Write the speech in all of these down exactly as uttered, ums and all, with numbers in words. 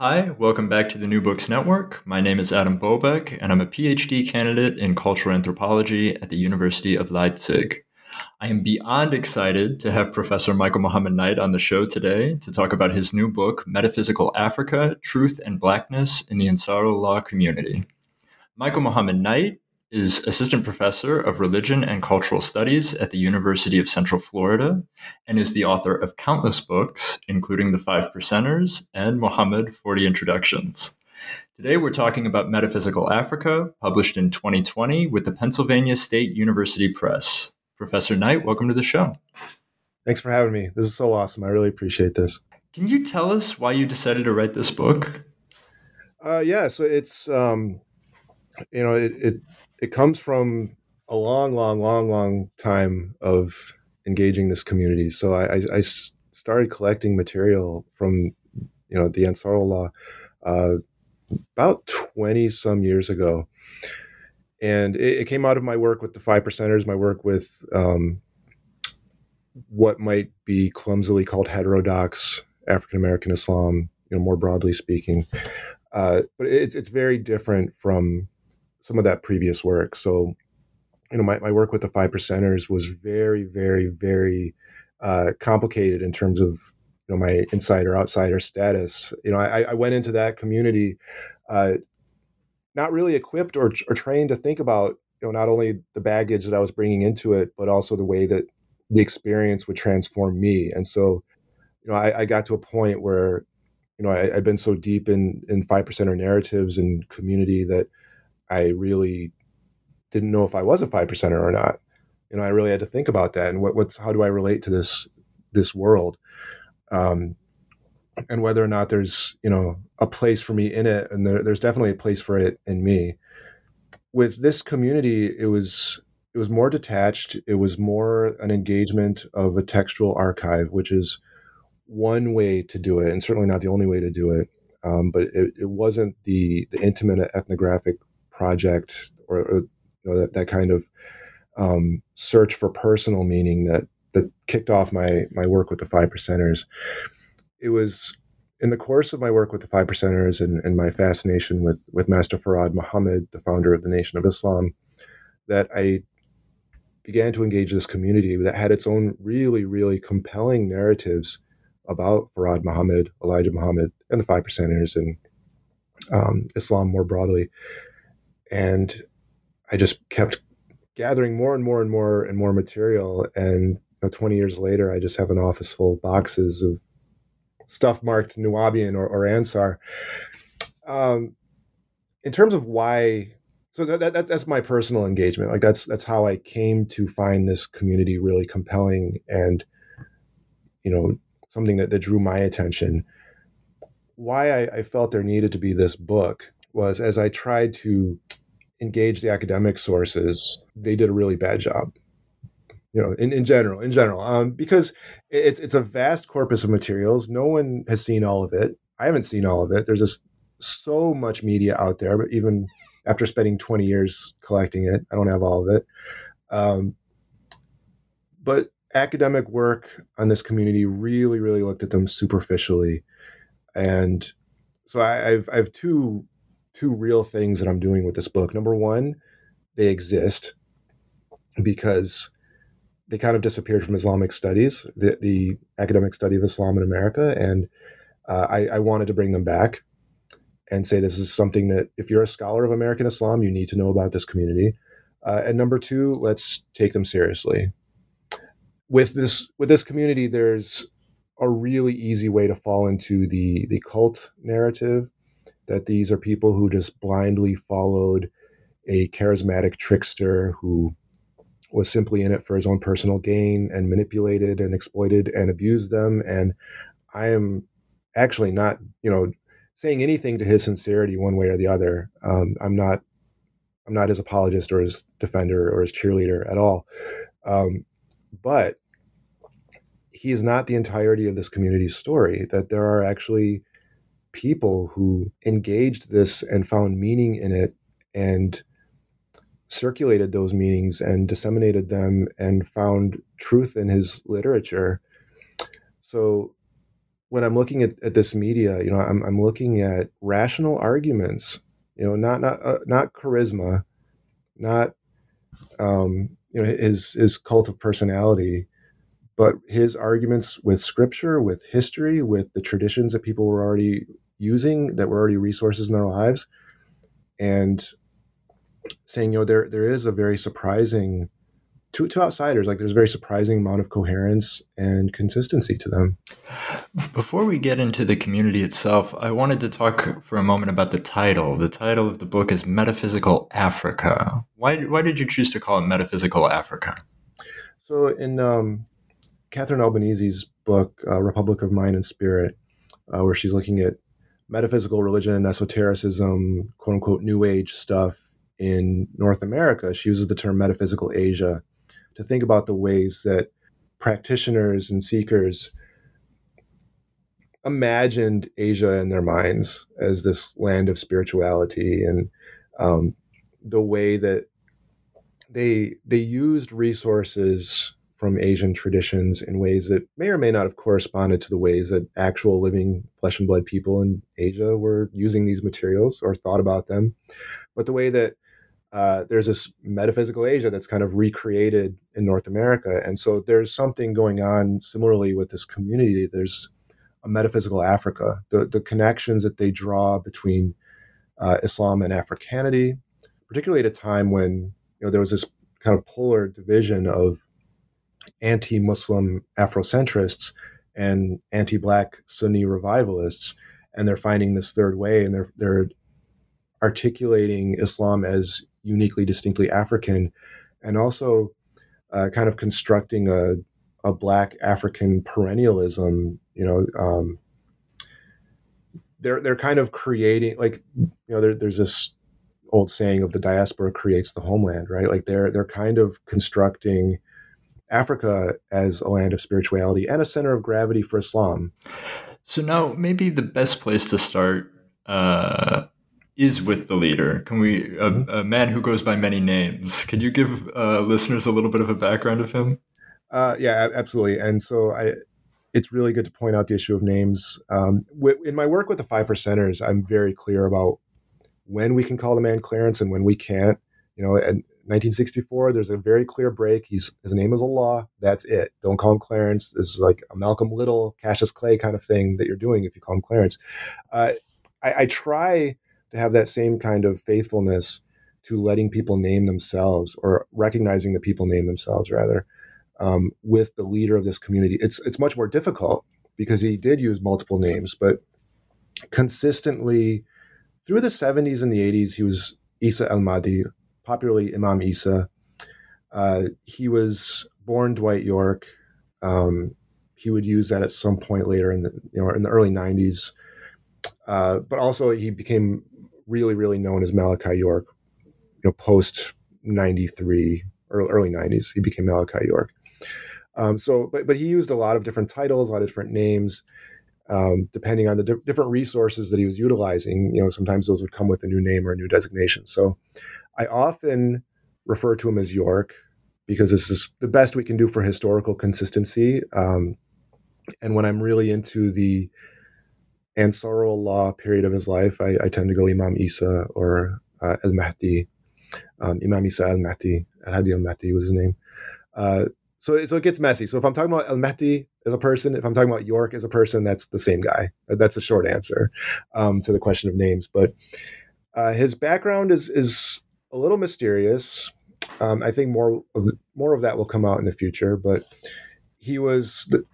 Hi, welcome back to the New Books Network. My name is Adam Bobeck, and I'm a PhD candidate in cultural anthropology at the University of Leipzig. I am beyond excited to have Professor Michael Muhammad Knight on the show today to talk about his new book, Metaphysical Africa, Truth and Blackness in the Ansaru Allah Community. Michael Muhammad Knight is Assistant Professor of Religion and Cultural Studies at the University of Central Florida, and is the author of countless books, including The Five Percenters and Muhammad, forty Introductions. Today, we're talking about Metaphysical Africa, published in twenty twenty with the Pennsylvania State University Press. Professor Knight, welcome to the show. Thanks for having me. This is so awesome. I really appreciate this. Can you tell us why you decided to write this book? Uh, yeah, so it's, um, you know, it... it It comes from a long, long, long, long time of engaging this community. So I, I, I started collecting material from, you know, the Ansaru Allah uh, about twenty some years ago. And it, it came out of my work with the Five Percenters, my work with um, what might be clumsily called heterodox African-American Islam, you know, more broadly speaking. Uh, but it's it's very different from some of that previous work. So, you know, my, my work with the Five Percenters was very, very, very uh, complicated in terms of, you know, my insider outsider status. You know, I, I went into that community uh, not really equipped or, or trained to think about, you know, not only the baggage that I was bringing into it, but also the way that the experience would transform me. And so, you know, I, I got to a point where, you know, I, I've been so deep in, in Five Percenter narratives and community that I really didn't know if I was a five percenter or not. You know, I really had to think about that and what, what's how do I relate to this this world, um, and whether or not there's, you know, a place for me in it. And there, there's definitely a place for it in me. With this community, it was it was more detached. It was more an engagement of a textual archive, which is one way to do it, and certainly not the only way to do it. Um, but it, it wasn't the the intimate ethnographic project or, or you know, that, that kind of um, search for personal meaning that, that kicked off my, my work with the Five Percenters. It was in the course of my work with the Five Percenters and, and my fascination with, with Master Farad Muhammad, the founder of the Nation of Islam, that I began to engage this community that had its own really, really compelling narratives about Farad Muhammad, Elijah Muhammad, and the Five Percenters, and um, Islam more broadly. And I just kept gathering more and more and more and more material. And you know, twenty years later, I just have an office full of boxes of stuff marked Nuwaubian or, or Ansar. Um, in terms of why, so that, that, that's, that's my personal engagement. Like that's, that's how I came to find this community really compelling and, you know, something that, that drew my attention. Why I, I felt there needed to be this book was as I tried to engage the academic sources, they did a really bad job, you know, in, in general, in general, um, because it's it's a vast corpus of materials. No one has seen all of it. I haven't seen all of it. There's just so much media out there, but even after spending twenty years collecting it, I don't have all of it. Um, but academic work on this community really, really looked at them superficially. And so I, I've, I've two... two real things that I'm doing with this book. Number one, they exist because they kind of disappeared from Islamic studies, the, the academic study of Islam in America. And uh, I, I wanted to bring them back and say, this is something that if you're a scholar of American Islam, you need to know about this community. Uh, and number two, let's take them seriously. With this, with this community, there's a really easy way to fall into the, the cult narrative that these are people who just blindly followed a charismatic trickster who was simply in it for his own personal gain and manipulated and exploited and abused them. And I am actually not, you know, saying anything to his sincerity one way or the other. Um, I'm not, I'm not his apologist or his defender or his cheerleader at all. Um, but he is not the entirety of this community's story, that there are actually people who engaged this and found meaning in it and circulated those meanings and disseminated them and found truth in his literature. So when I'm looking at, at this media, you know, I'm, I'm looking at rational arguments, you know, not, not, uh, not charisma, not, um, you know, his, his cult of personality, but his arguments with scripture, with history, with the traditions that people were already using, that were already resources in their lives, and saying, you know, there there is a very surprising, to, to outsiders, like there's a very surprising amount of coherence and consistency to them. Before we get into the community itself, I wanted to talk for a moment about the title. The title of the book is Metaphysical Africa. Why, why did you choose to call it Metaphysical Africa? So in um, Catherine Albanese's book, uh, Republic of Mind and Spirit, uh, where she's looking at metaphysical religion, esotericism, quote unquote, new age stuff in North America, she uses the term metaphysical Asia to think about the ways that practitioners and seekers imagined Asia in their minds as this land of spirituality, and um, the way that they they used resources from Asian traditions in ways that may or may not have corresponded to the ways that actual living flesh and blood people in Asia were using these materials or thought about them. But the way that uh, there's this metaphysical Asia that's kind of recreated in North America. And so there's something going on similarly with this community. There's a metaphysical Africa, the, the connections that they draw between uh, Islam and Africanity, particularly at a time when, you know, there was this kind of polar division of anti-Muslim Afrocentrists and anti-Black Sunni revivalists, and they're finding this third way, and they're they're articulating Islam as uniquely, distinctly African, and also uh, kind of constructing a a Black African perennialism. You know, um, they're they're kind of creating, like, you know, there, there's this old saying of the diaspora creates the homeland, right? Like they're they're kind of constructing Africa as a land of spirituality and a center of gravity for Islam. So now maybe the best place to start uh, is with the leader. Can we, a, a man who goes by many names, can you give uh, listeners a little bit of a background of him? Uh, yeah, absolutely. And so I, it's really good to point out the issue of names. Um, w- in my work with the Five Percenters, I'm very clear about when we can call the man Clarence and when we can't, you know, and nineteen sixty-four, there's a very clear break. He's, his name is Allah. That's it. Don't call him Clarence. This is like a Malcolm Little, Cassius Clay kind of thing that you're doing if you call him Clarence. Uh, I, I try to have that same kind of faithfulness to letting people name themselves, or recognizing that people name themselves, rather, um, with the leader of this community. It's, it's much more difficult because he did use multiple names, but consistently through the seventies and the eighties, he was Isa al-Mahdi, popularly Imam Isa. Uh, he was born Dwight York. Um, he would use that at some point later in the, you know, in the early nineties. Uh, but also he became really, really known as Malachi York, you know, post ninety-three or early nineties, he became Malachi York. Um, so, but, but he used a lot of different titles, a lot of different names, um, depending on the di- different resources that he was utilizing. You know, sometimes those would come with a new name or a new designation. So, I often refer to him as York because this is the best we can do for historical consistency. Um, and when I'm really into the Ansaru Allah period of his life, I, I tend to go Imam Isa or uh, al-Mahdi. Um, Imam Isa al-Mahdi, al-Hadi al-Mahdi was his name. Uh, So, so it gets messy. So if I'm talking about al-Mahdi as a person, if I'm talking about York as a person, that's the same guy. That's a short answer um, to the question of names. But uh, his background is is a little mysterious. Um, I think more of the, more of that will come out in the future. But he was the,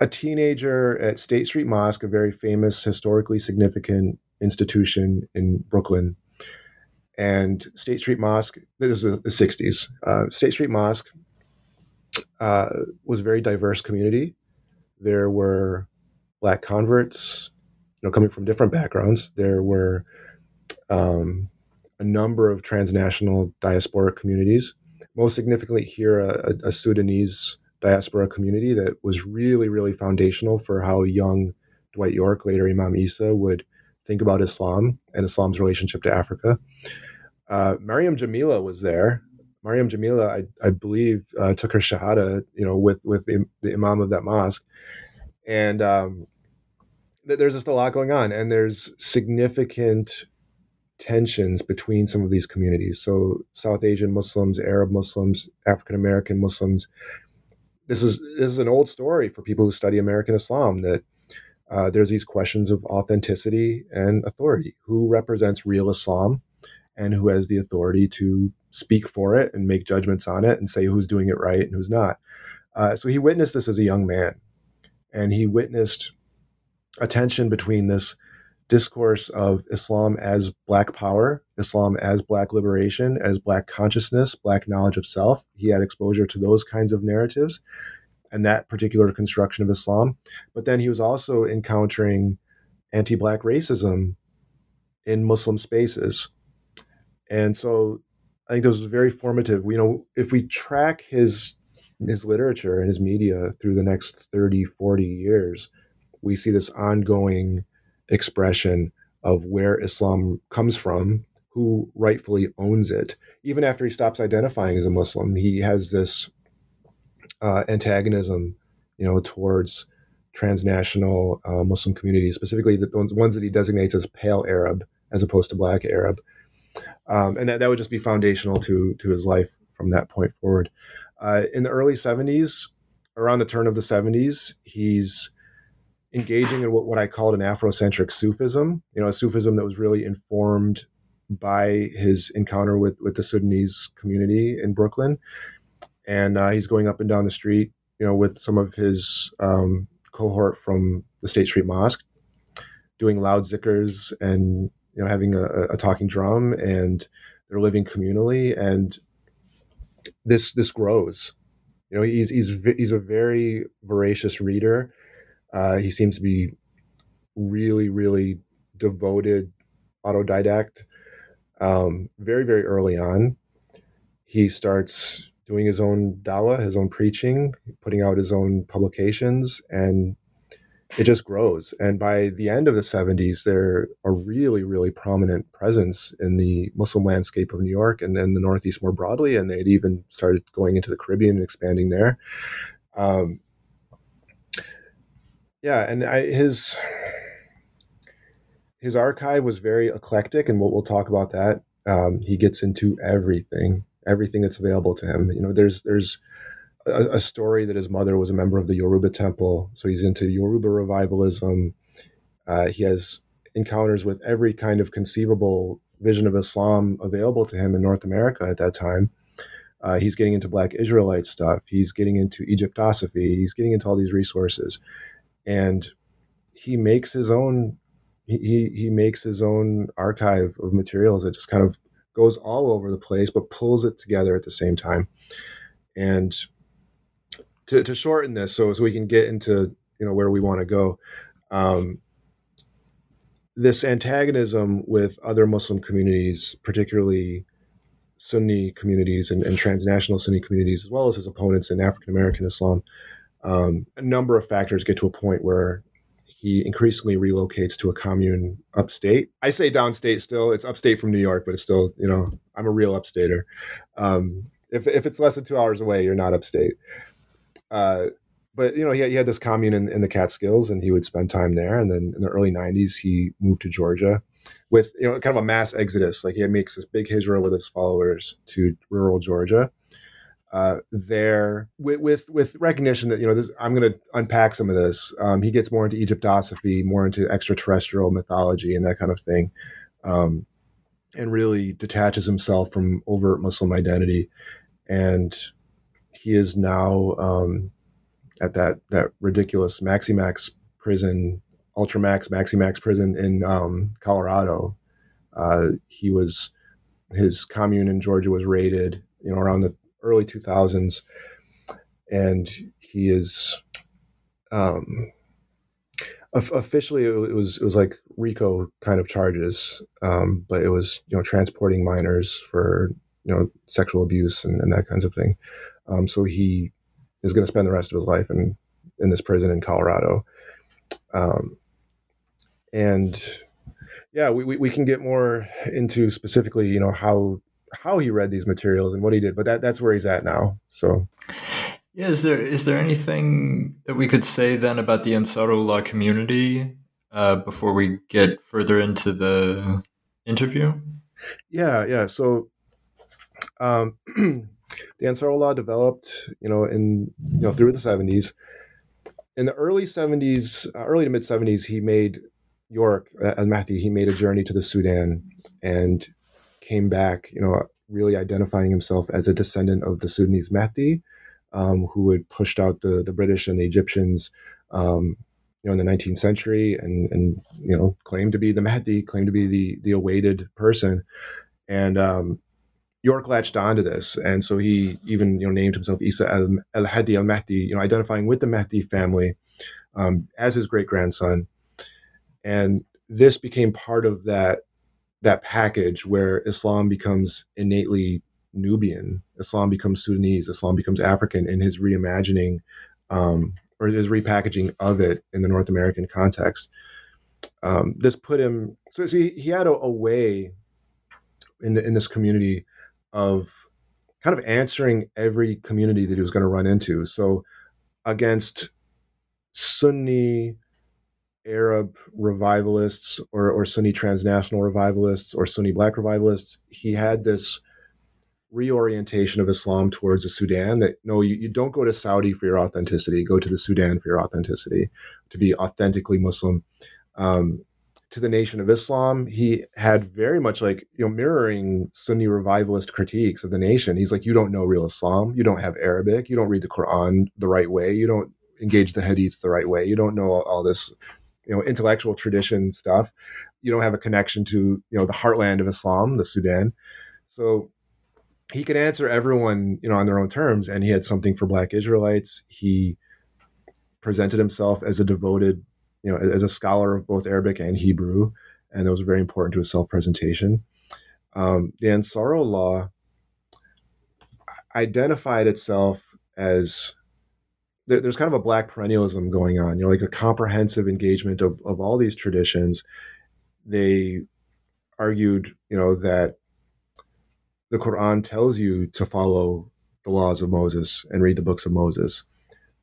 a teenager at State Street Mosque, a very famous, historically significant institution in Brooklyn. And State Street Mosque, this is the, the sixties. Uh, State Street Mosque Uh, was a very diverse community. There were Black converts, you know, coming from different backgrounds. There were um, a number of transnational diasporic communities. Most significantly here, a, a Sudanese diaspora community that was really, really foundational for how young Dwight York, later Imam Isa, would think about Islam and Islam's relationship to Africa. Uh, Mariam Jamila was there. Mariam Jamila, I, I believe, uh, took her shahada, you know, with with the, the imam of that mosque, and um, th- there's just a lot going on, and there's significant tensions between some of these communities. So South Asian Muslims, Arab Muslims, African American Muslims. This is this is an old story for people who study American Islam that uh, there's these questions of authenticity and authority. Who represents real Islam, and who has the authority to speak for it and make judgments on it and say who's doing it right and who's not. Uh, so he witnessed this as a young man, and he witnessed a tension between this discourse of Islam as Black power, Islam as Black liberation, as Black consciousness, Black knowledge of self. He had exposure to those kinds of narratives and that particular construction of Islam. But then he was also encountering anti-Black racism in Muslim spaces. And so I think this was very formative. You know, if we track his his literature and his media through the next thirty, forty years, we see this ongoing expression of where Islam comes from, who rightfully owns it. Even after he stops identifying as a Muslim, he has this uh, antagonism, you know, towards transnational uh, Muslim communities, specifically the ones that he designates as pale Arab as opposed to Black Arab. Um, and that, that would just be foundational to to his life from that point forward. Uh, in the early seventies, around the turn of the seventies, he's engaging in what, what I called an Afrocentric Sufism, you know, a Sufism that was really informed by his encounter with, with the Sudanese community in Brooklyn. And uh, he's going up and down the street, you know, with some of his um, cohort from the State Street Mosque, doing loud zikrs and you know, having a, a talking drum, and they're living communally, and this this grows. You know, he's he's he's a very voracious reader. Uh, he seems to be really, really devoted autodidact. Um, very, very early on, he starts doing his own dawah, his own preaching, putting out his own publications, and it just grows. And by the end of the seventies, they're a really, really prominent presence in the Muslim landscape of New York and then the Northeast more broadly. And they had even started going into the Caribbean and expanding there. Um, yeah, and I, his his archive was very eclectic, and we'll, we'll talk about that. Um, he gets into everything, everything that's available to him. You know, there's there's... A, a story that his mother was a member of the Yoruba temple. So he's into Yoruba revivalism. Uh, he has encounters with every kind of conceivable vision of Islam available to him in North America at that time. Uh, he's getting into Black Israelite stuff. He's getting into Egyptosophy. He's getting into all these resources. And he makes his own, he, he makes his own archive of materials that just kind of goes all over the place, but pulls it together at the same time. And To, to shorten this, so so we can get into you know where we want to go, um, this antagonism with other Muslim communities, particularly Sunni communities and, and transnational Sunni communities, as well as his opponents in African American Islam, um, a number of factors get to a point where he increasingly relocates to a commune upstate. I say downstate still; it's upstate from New York, but it's still you know I'm a real upstater. Um, if if it's less than two hours away, you're not upstate. Uh, but, you know, he had, he had this commune in, in the Catskills, and he would spend time there. And then in the early nineties, he moved to Georgia with, you know, kind of a mass exodus. Like he makes this big hijrah with his followers to rural Georgia. uh, there with, with with recognition that, you know, this, I'm going to unpack some of this. Um, he gets more into Egyptosophy, more into extraterrestrial mythology and that kind of thing, um, and really detaches himself from overt Muslim identity. And he is now um, at that that ridiculous Maximax prison, Ultramax Maximax prison in um, Colorado. Uh, he was, his commune in Georgia was raided, you know, around the early two thousands. And he is, um, officially it was, it was like RICO kind of charges. Um, but it was, you know, transporting minors for, you know, sexual abuse and, and that kinds of thing. Um, so he is going to spend the rest of his life in, in this prison in Colorado. Um, and yeah, we, we, we can get more into specifically, you know, how, how he read these materials and what he did, but that that's where he's at now. So. Yeah. Is there, is there anything that we could say then about the Ansaru Allah community, uh, before we get further into the interview? Yeah. Yeah. So, um, the Ansaru Allah developed, you know, in, you know, through the seventies. In the early seventies, uh, early to mid seventies, he made York uh, al-Mahdi. He made a journey to the Sudan and came back, you know, really identifying himself as a descendant of the Sudanese Mahdi, um, who had pushed out the, the British and the Egyptians, um, you know, in the nineteenth century, and and you know, claimed to be the Mahdi, claimed to be the the awaited person, and um, York latched onto this, and so he even, you know, named himself Isa al-Mahdi al-Mahdi, you know, identifying with the Mahdi family, um, as his great grandson, and this became part of that that package where Islam becomes innately Nubian, Islam becomes Sudanese, Islam becomes African in his reimagining, um, or his repackaging of it in the North American context. Um, this put him so, so he, he had a, a way in the in this community of kind of answering every community that he was going to run into. So against Sunni Arab revivalists or, or Sunni transnational revivalists or Sunni black revivalists, he had this reorientation of Islam towards the Sudan that, no, you, you don't go to Saudi for your authenticity, go to the Sudan for your authenticity, to be authentically Muslim. Um, to the Nation of Islam, he had very much like, you know, mirroring Sunni revivalist critiques of the nation. He's like, you don't know real Islam. You don't have Arabic. You don't read the Quran the right way. You don't engage the hadiths the right way. You don't know all, all this, you know, intellectual tradition stuff. You don't have a connection to, you know, the heartland of Islam, the Sudan. So he could answer everyone, you know, on their own terms. And he had something for Black Israelites. He presented himself as a devoted, you know, as a scholar of both Arabic and Hebrew, and that was very important to his self-presentation. Um, the Ansaru Allah identified itself as, there, there's kind of a Black perennialism going on, you know, like a comprehensive engagement of, of all these traditions. They argued, you know, that the Quran tells you to follow the laws of Moses and read the books of Moses.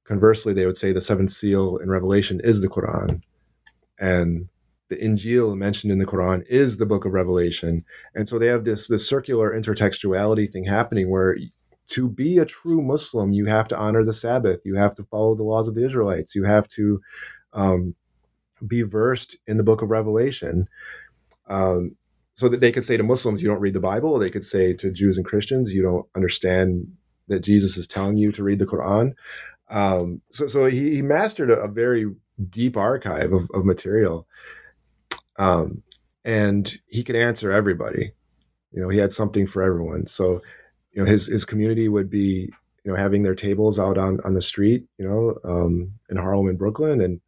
Conversely, they would say the seventh seal in Revelation is the Quran, and the Injil mentioned in the Quran is the book of Revelation. And so they have this, this circular intertextuality thing happening where to be a true Muslim, you have to honor the Sabbath. You have to follow the laws of the Israelites. You have to um, be versed in the book of Revelation. Um, so that they could say to Muslims, you don't read the Bible. They could say to Jews and Christians, you don't understand that Jesus is telling you to read the Quran. Um, so, so he, he mastered a, a very deep archive of, of material, um, and he could answer everybody. You know, he had something for everyone. So, you know, his, his community would be, you know, having their tables out on, on the street, you know, um, in Harlem and Brooklyn. And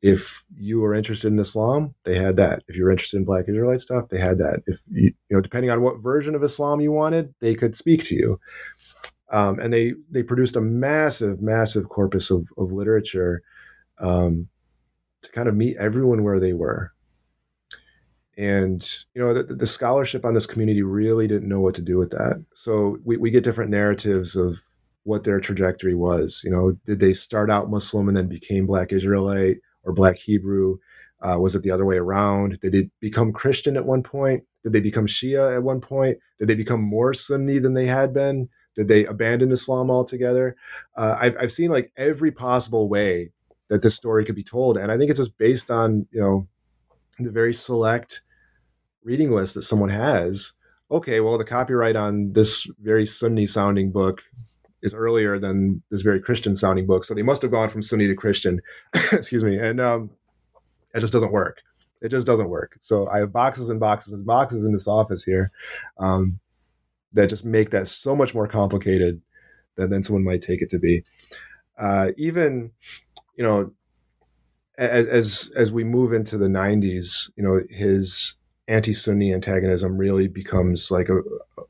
if you were interested in Islam, they had that. If you were interested in Black Israelite stuff, they had that. If you, you know, depending on what version of Islam you wanted, they could speak to you. Um, and they, they produced a massive, massive corpus of, of literature um, to kind of meet everyone where they were. And, you know, the, the scholarship on this community really didn't know what to do with that. So we, we get different narratives of what their trajectory was. You know, did they start out Muslim and then became Black Israelite or Black Hebrew? Uh, was it the other way around? Did they become Christian at one point? Did they become Shia at one point? Did they become more Sunni than they had been? Did they abandon Islam altogether? Uh, I've, I've seen like every possible way that this story could be told. And I think it's just based on, you know, the very select reading list that someone has. Okay, well, the copyright on this very Sunni sounding book is earlier than this very Christian sounding book. So they must have gone from Sunni to Christian, excuse me. And um, it just doesn't work. It just doesn't work. So I have boxes and boxes and boxes in this office here um, that just make that so much more complicated than, than someone might take it to be. Uh, even, you know, as, as, as we move into the nineties, you know, his anti-Sunni antagonism really becomes like a, a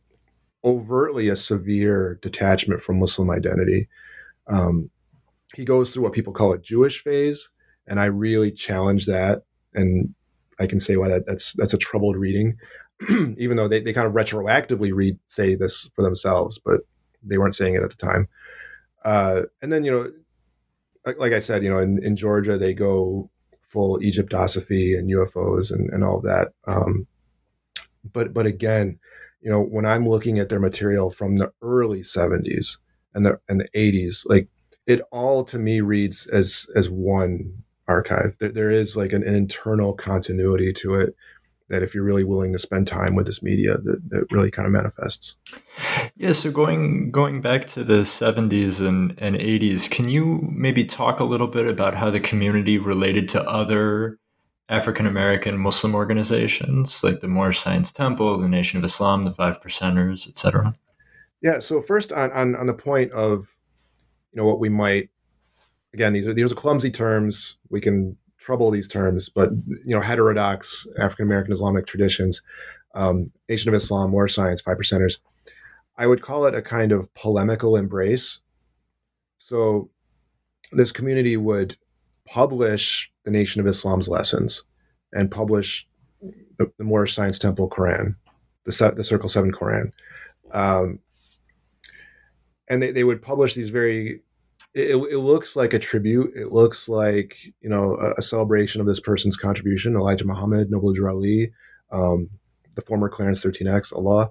overtly a severe detachment from Muslim identity. Um, he goes through what people call a Jewish phase, and I really challenge that. And I can say why that, that's that's a troubled reading, even though they, they kind of retroactively read say this for themselves, but they weren't saying it at the time. Uh, and then, you know, like, like I said, you know, in, in Georgia, they go full Egyptosophy and U F Os and, and all of that. Um, but but again, you know, when I'm looking at their material from the early seventies and the and the eighties, like it all to me reads as as one archive. There, there is like an, an internal continuity to it that if you're really willing to spend time with this media, that, that really kind of manifests. Yeah. So going going back to the seventies and, and eighties, can you maybe talk a little bit about how the community related to other African-American Muslim organizations like the Moorish Science Temple, the Nation of Islam, the Five Percenters, et cetera? Yeah. So first on, on, on the point of, you know, what we might, again, these are, these are clumsy terms. We can trouble these terms, but, you know, heterodox African-American Islamic traditions, um, Nation of Islam, Moorish Science, Five Percenters, I would call it a kind of polemical embrace. So this community would publish the Nation of Islam's lessons and publish the, the Moorish Science Temple Quran, the, the Circle seven Quran. Um, and they, they would publish these very, it, it looks like a tribute. It looks like, you know, a, a celebration of this person's contribution, Elijah Muhammad, Noble Drew Ali, um, the former Clarence thirteen X, Allah.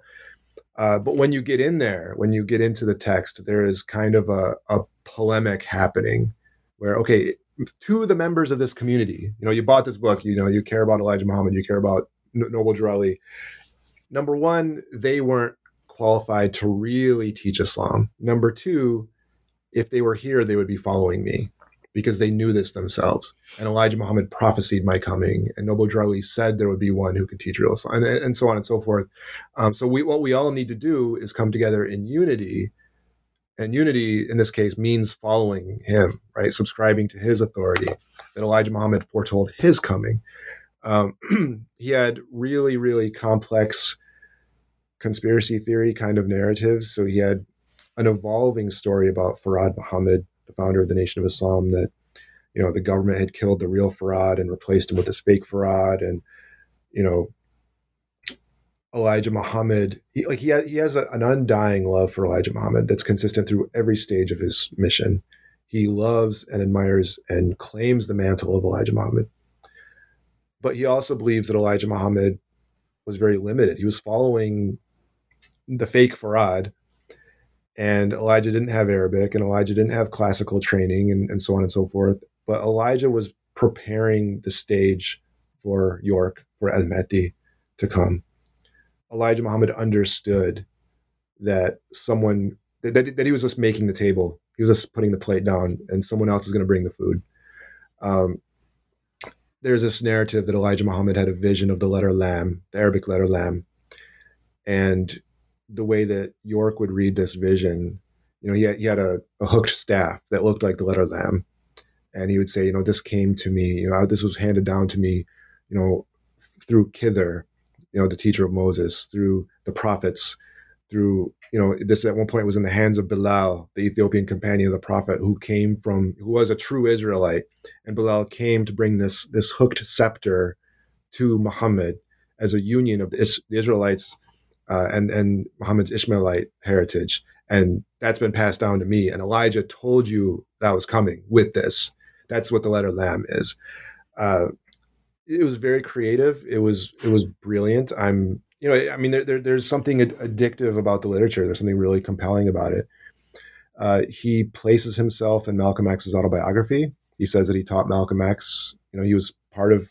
Uh, but when you get in there, when you get into the text, there is kind of a, a polemic happening where, okay, to the members of this community, you know, you bought this book, you know, you care about Elijah Muhammad, you care about Noble Drew Ali. Number one, they weren't qualified to really teach Islam. Number two, if they were here, they would be following me because they knew this themselves. And Elijah Muhammad prophesied my coming, and Noble Drew Ali said there would be one who could teach real Islam, and, and so on and so forth. Um, so we, what we all need to do is come together in unity. And unity in this case means following him, right? Subscribing to his authority that Elijah Muhammad foretold his coming. Um, he had really, really complex conspiracy theory kind of narratives. So he had an evolving story about Farad Muhammad, the founder of the Nation of Islam, that, you know, the government had killed the real Farad and replaced him with this fake Farad. And, you know, Elijah Muhammad, he, like he has, he has a, an undying love for Elijah Muhammad that's consistent through every stage of his mission. He loves and admires and claims the mantle of Elijah Muhammad. But he also believes that Elijah Muhammad was very limited. He was following the fake Farad, and Elijah didn't have Arabic, and Elijah didn't have classical training, and, and so on and so forth. But Elijah was preparing the stage for York, for al-Mahdi to come. Elijah Muhammad understood that someone, that, that he was just making the table. He was just putting the plate down, and someone else is going to bring the food. Um, there's this narrative that Elijah Muhammad had a vision of the letter Lam, the Arabic letter Lam. And the way that York would read this vision, you know, he had, he had a, a hooked staff that looked like the letter Lam. And he would say, you know, this came to me, you know, this was handed down to me, you know, through Kither, you know, the teacher of Moses, through the prophets, through, you know, this at one point was in the hands of Bilal, the Ethiopian companion of the prophet, who came from, who was a true Israelite. And Bilal came to bring this, this hooked scepter to Muhammad as a union of the, Is- the Israelites uh, and, and Muhammad's Ishmaelite heritage. And that's been passed down to me. And Elijah told you that I was coming with this. That's what the letter Lam is. Uh, It was very creative. It was it was brilliant. I'm you know, I mean, there, there, there's something addictive about the literature. There's something really compelling about it. Uh, he places himself in Malcolm X's autobiography. He says that he taught Malcolm X. You know, he was part of,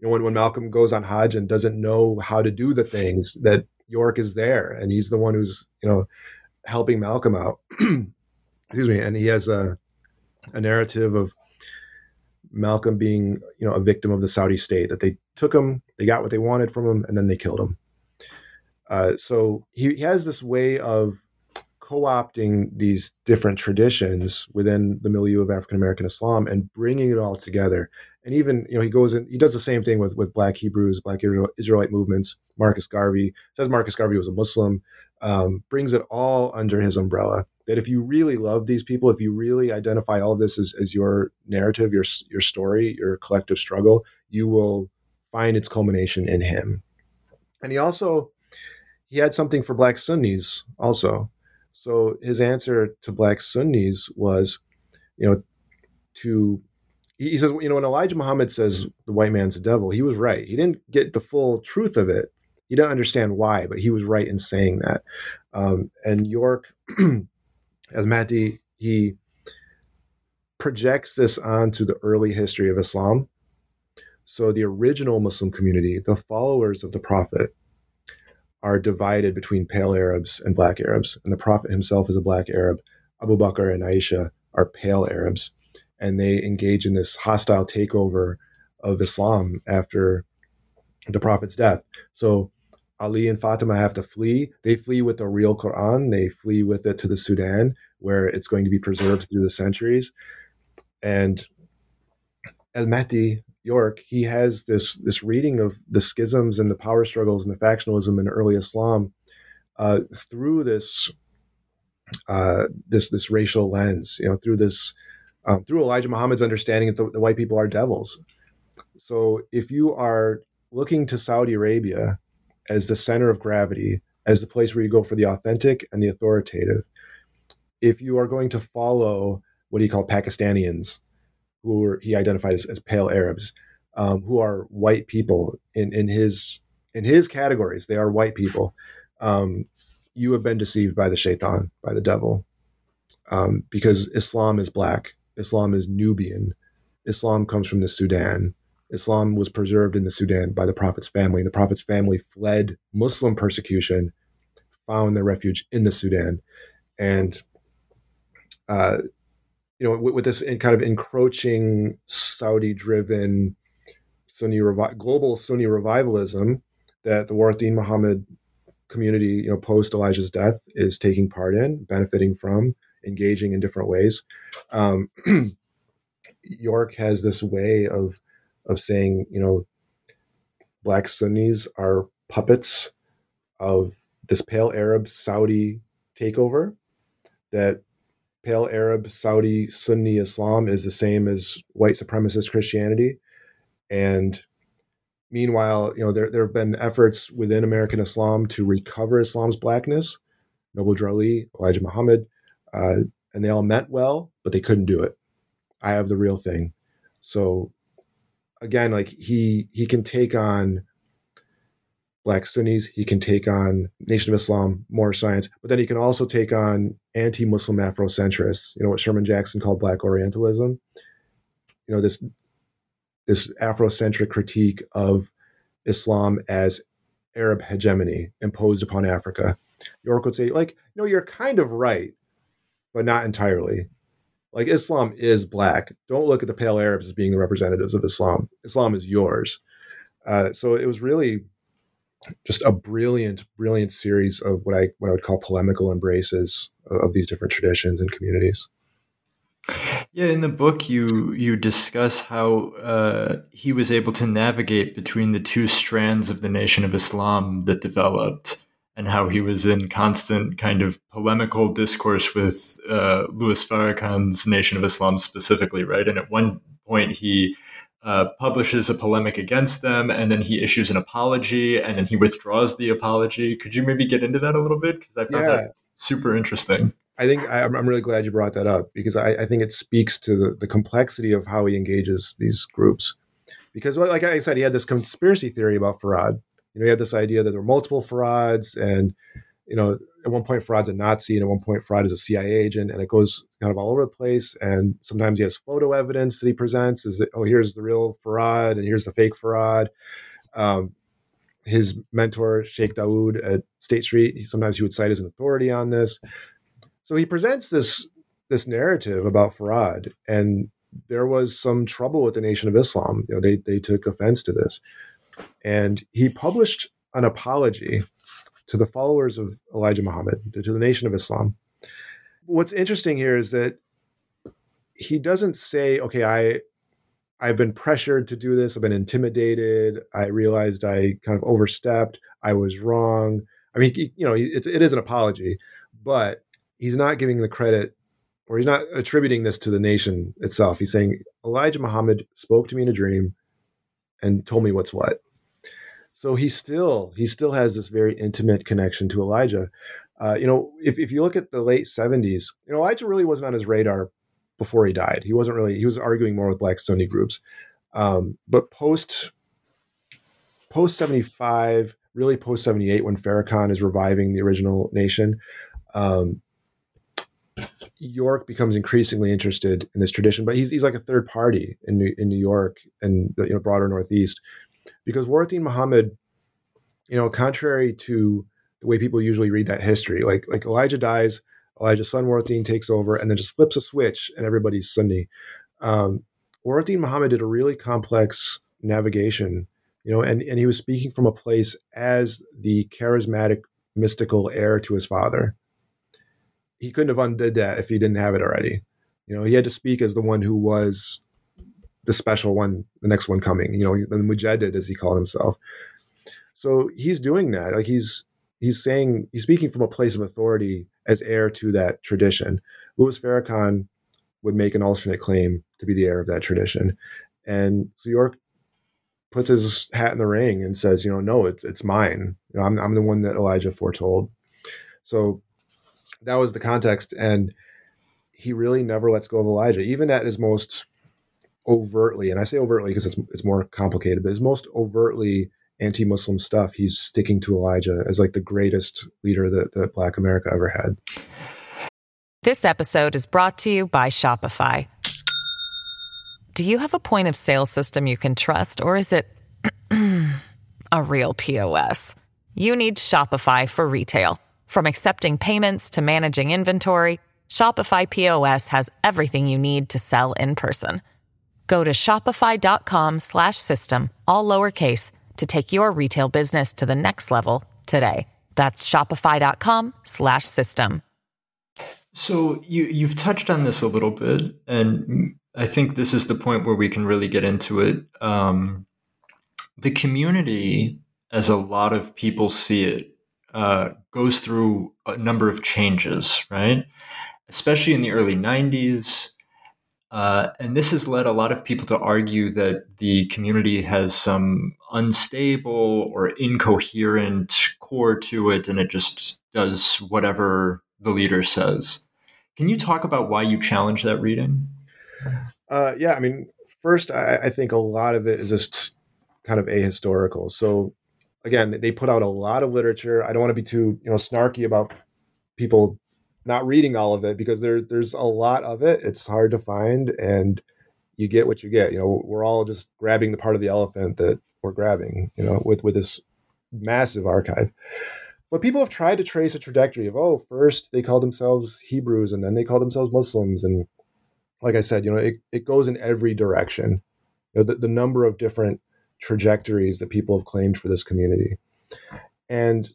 you know, when, when Malcolm goes on Hajj and doesn't know how to do the things, that York is there. And he's the one who's, you know, helping Malcolm out. Excuse me. And he has a, a narrative of Malcolm being, you know, a victim of the Saudi state, that they took him, they got what they wanted from him, and then they killed him. Uh, so he, he has this way of co-opting these different traditions within the milieu of African-American Islam and bringing it all together. And even, you know, he goes in, he does the same thing with, with Black Hebrews, Black Israelite movements, Marcus Garvey, says Marcus Garvey was a Muslim, um, brings it all under his umbrella. That if you really love these people, if you really identify all of this as, as your narrative, your your story, your collective struggle, you will find its culmination in him. And he also, he had something for Black Sunnis also. So his answer to Black Sunnis was, you know, to, he says, you know, when Elijah Muhammad says the white man's a devil, he was right. He didn't get the full truth of it. He didn't understand why, but he was right in saying that. Um, and York, as Mahdi, he projects this onto the early history of Islam. So the original Muslim community, the followers of the Prophet, are divided between pale Arabs and black Arabs. And the Prophet himself is a black Arab. Abu Bakr and Aisha are pale Arabs. And they engage in this hostile takeover of Islam after the Prophet's death. So Ali and Fatima have to flee. They flee with the real Quran. They flee with it to the Sudan, where it's going to be preserved through the centuries. And al-Mahdi, York, he has this this reading of the schisms and the power struggles and the factionalism in early Islam uh, through this uh, this this racial lens, you know, through this um, through Elijah Muhammad's understanding that the, the white people are devils. So if you are looking to Saudi Arabia as the center of gravity, as the place where you go for the authentic and the authoritative, if you are going to follow what he called Pakistanians, who were, he identified as, as pale Arabs, um, who are white people in, in his in his categories. They are white people. Um, you have been deceived by the shaitan, by the devil, um, because Islam is black. Islam is Nubian. Islam comes from the Sudan. Islam was preserved in the Sudan by the Prophet's family. And the Prophet's family fled Muslim persecution, found their refuge in the Sudan. And uh you know, with, with this kind of encroaching Saudi-driven Sunni revi- global Sunni revivalism that the Warith Deen Muhammad community, you know, post Elijah's death is taking part in, benefiting from, engaging in different ways. Um, York has this way of of saying, you know, Black Sunnis are puppets of this pale Arab Saudi takeover, that pale Arab Saudi Sunni Islam is the same as white supremacist Christianity. And meanwhile, you know, there, there have been efforts within American Islam to recover Islam's blackness, Noble Drew Ali, Elijah Muhammad, uh, and they all meant well, but they couldn't do it. I have the real thing. So again, like he, he can take on Black Sunnis, he can take on Nation of Islam, Moorish Science, but then he can also take on anti-Muslim Afrocentrists, you know, what Sherman Jackson called Black Orientalism, you know, this this Afrocentric critique of Islam as Arab hegemony imposed upon Africa. York would say, like, no, you're kind of right, but not entirely. Like, Islam is black. Don't look at the pale Arabs as being the representatives of Islam. Islam is yours. Uh, so it was really just a brilliant, brilliant series of what I what I would call polemical embraces of these different traditions and communities. Yeah, in the book, you you discuss how uh, he was able to navigate between the two strands of the Nation of Islam that developed, and how he was in constant kind of polemical discourse with uh, Louis Farrakhan's Nation of Islam specifically, right? And at one point, he Uh, publishes a polemic against them, and then he issues an apology, and then he withdraws the apology. Could you maybe get into that a little bit? Because I found yeah. that super interesting. I think I'm, I'm really glad you brought that up, because I, I think it speaks to the, the complexity of how he engages these groups. Because, like I said, he had this conspiracy theory about Farad, you know, he had this idea that there were multiple Farads, and, you know, at one point Farad's a Nazi, and at one point Farad is a C I A agent, and it goes kind of all over the place. And sometimes he has photo evidence that he presents, is that, oh, here's the real Farad, and here's the fake Farad. Um, his mentor, Sheikh Dawood at State Street, he, sometimes he would cite as an authority on this. So he presents this this narrative about Farad, and there was some trouble with the Nation of Islam. You know, they they took offense to this. And he published an apology to the followers of Elijah Muhammad, to, to the Nation of Islam. What's interesting here is that he doesn't say, okay, I, I've been pressured to do this. I've been intimidated. I realized I kind of overstepped. I was wrong. I mean, he, you know, it, it is an apology, but he's not giving the credit, or he's not attributing this to the nation itself. He's saying, Elijah Muhammad spoke to me in a dream and told me what's what. So he still he still has this very intimate connection to Elijah. Uh, you know, if if you look at the late seventies, you know, Elijah really wasn't on his radar before he died. He wasn't really, he was arguing more with Black Sunni groups. Um, but post, post seventy-five, really post seventy-eight, when Farrakhan is reviving the original nation, um, York becomes increasingly interested in this tradition, but he's he's like a third party in New, in New York and the, you know, broader Northeast, because Warith Deen Muhammad, you know, contrary to the way people usually read that history, like like Elijah dies, Elijah's son Warith Deen takes over, and then just flips a switch, and everybody's Sunni. Um, Warith Deen Muhammad did a really complex navigation, you know, and and he was speaking from a place as the charismatic, mystical heir to his father. He couldn't have undid that if he didn't have it already. You know, he had to speak as the one who was the special one, the next one coming, you know, the Mujaddid, as he called himself. So he's doing that. Like he's, he's saying, he's speaking from a place of authority as heir to that tradition. Louis Farrakhan would make an alternate claim to be the heir of that tradition. And so York puts his hat in the ring and says, you know, no, it's, it's mine. You know, I'm, I'm the one that Elijah foretold. So that was the context, and he really never lets go of Elijah, even at his most overtly, and I say overtly because it's it's more complicated, but his most overtly anti-Muslim stuff, he's sticking to Elijah as like the greatest leader that, that Black America ever had. This episode is brought to you by Shopify. Do you have a point of sale system you can trust, or is it a real P O S? You need Shopify for retail. From accepting payments to managing inventory, Shopify P O S has everything you need to sell in person. Go to shopify.com slash system, all lowercase, to take your retail business to the next level today. That's shopify.com slash system. So you, you've touched on this a little bit, and I think this is the point where we can really get into it. Um, the community, as a lot of people see it, Uh, goes through a number of changes, right? Especially in the early nineties. Uh, and this has led a lot of people to argue that the community has some unstable or incoherent core to it, and it just does whatever the leader says. Can you talk about why you challenge that reading? Uh, yeah, I mean, first, I, I think a lot of it is just kind of ahistorical. So again, they put out a lot of literature. I don't want to be too, you know, snarky about people not reading all of it, because there, there's a lot of it. It's hard to find, and you get what you get. You know, we're all just grabbing the part of the elephant that we're grabbing, you know, with, with this massive archive. But people have tried to trace a trajectory of, oh, first they called themselves Hebrews, and then they called themselves Muslims. And like I said, you know, it, it goes in every direction. You know, the, the number of different trajectories that people have claimed for this community. And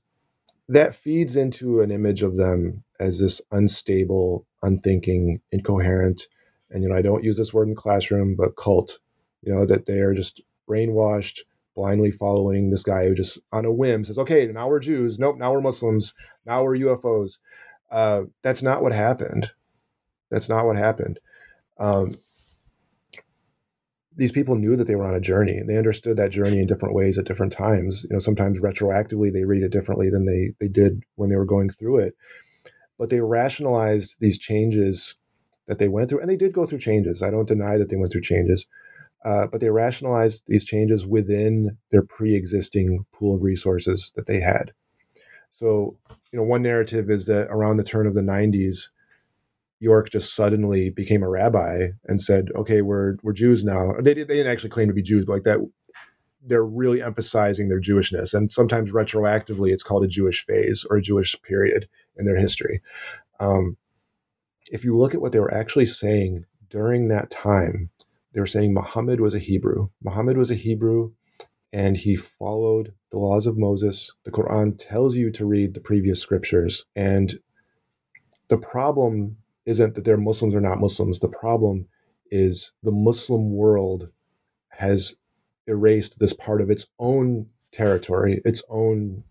that feeds into an image of them as this unstable, unthinking, incoherent, and, you know, I don't use this word in the classroom, but cult, you know, that they are just brainwashed, blindly following this guy who just on a whim says, okay, now we're Jews. Nope. Now we're Muslims. Now we're U F Os. Uh, that's not what happened. That's not what happened. Um, These people knew that they were on a journey, and they understood that journey in different ways at different times. You know, sometimes retroactively they read it differently than they they did when they were going through it. But they rationalized these changes that they went through, and they did go through changes. I don't deny that they went through changes, uh, but they rationalized these changes within their pre-existing pool of resources that they had. So, you know, one narrative is that around the turn of the nineties, York just suddenly became a rabbi and said, "Okay, we're we're Jews now." They did, they didn't actually claim to be Jews, but like that, they're really emphasizing their Jewishness, and sometimes retroactively, it's called a Jewish phase or a Jewish period in their history. Um, if you look at what they were actually saying during that time, they were saying Muhammad was a Hebrew. Muhammad was a Hebrew, and he followed the laws of Moses. The Quran tells you to read the previous scriptures, and the problem isn't that they're Muslims or not Muslims. The problem is the Muslim world has erased this part of its own territory, its own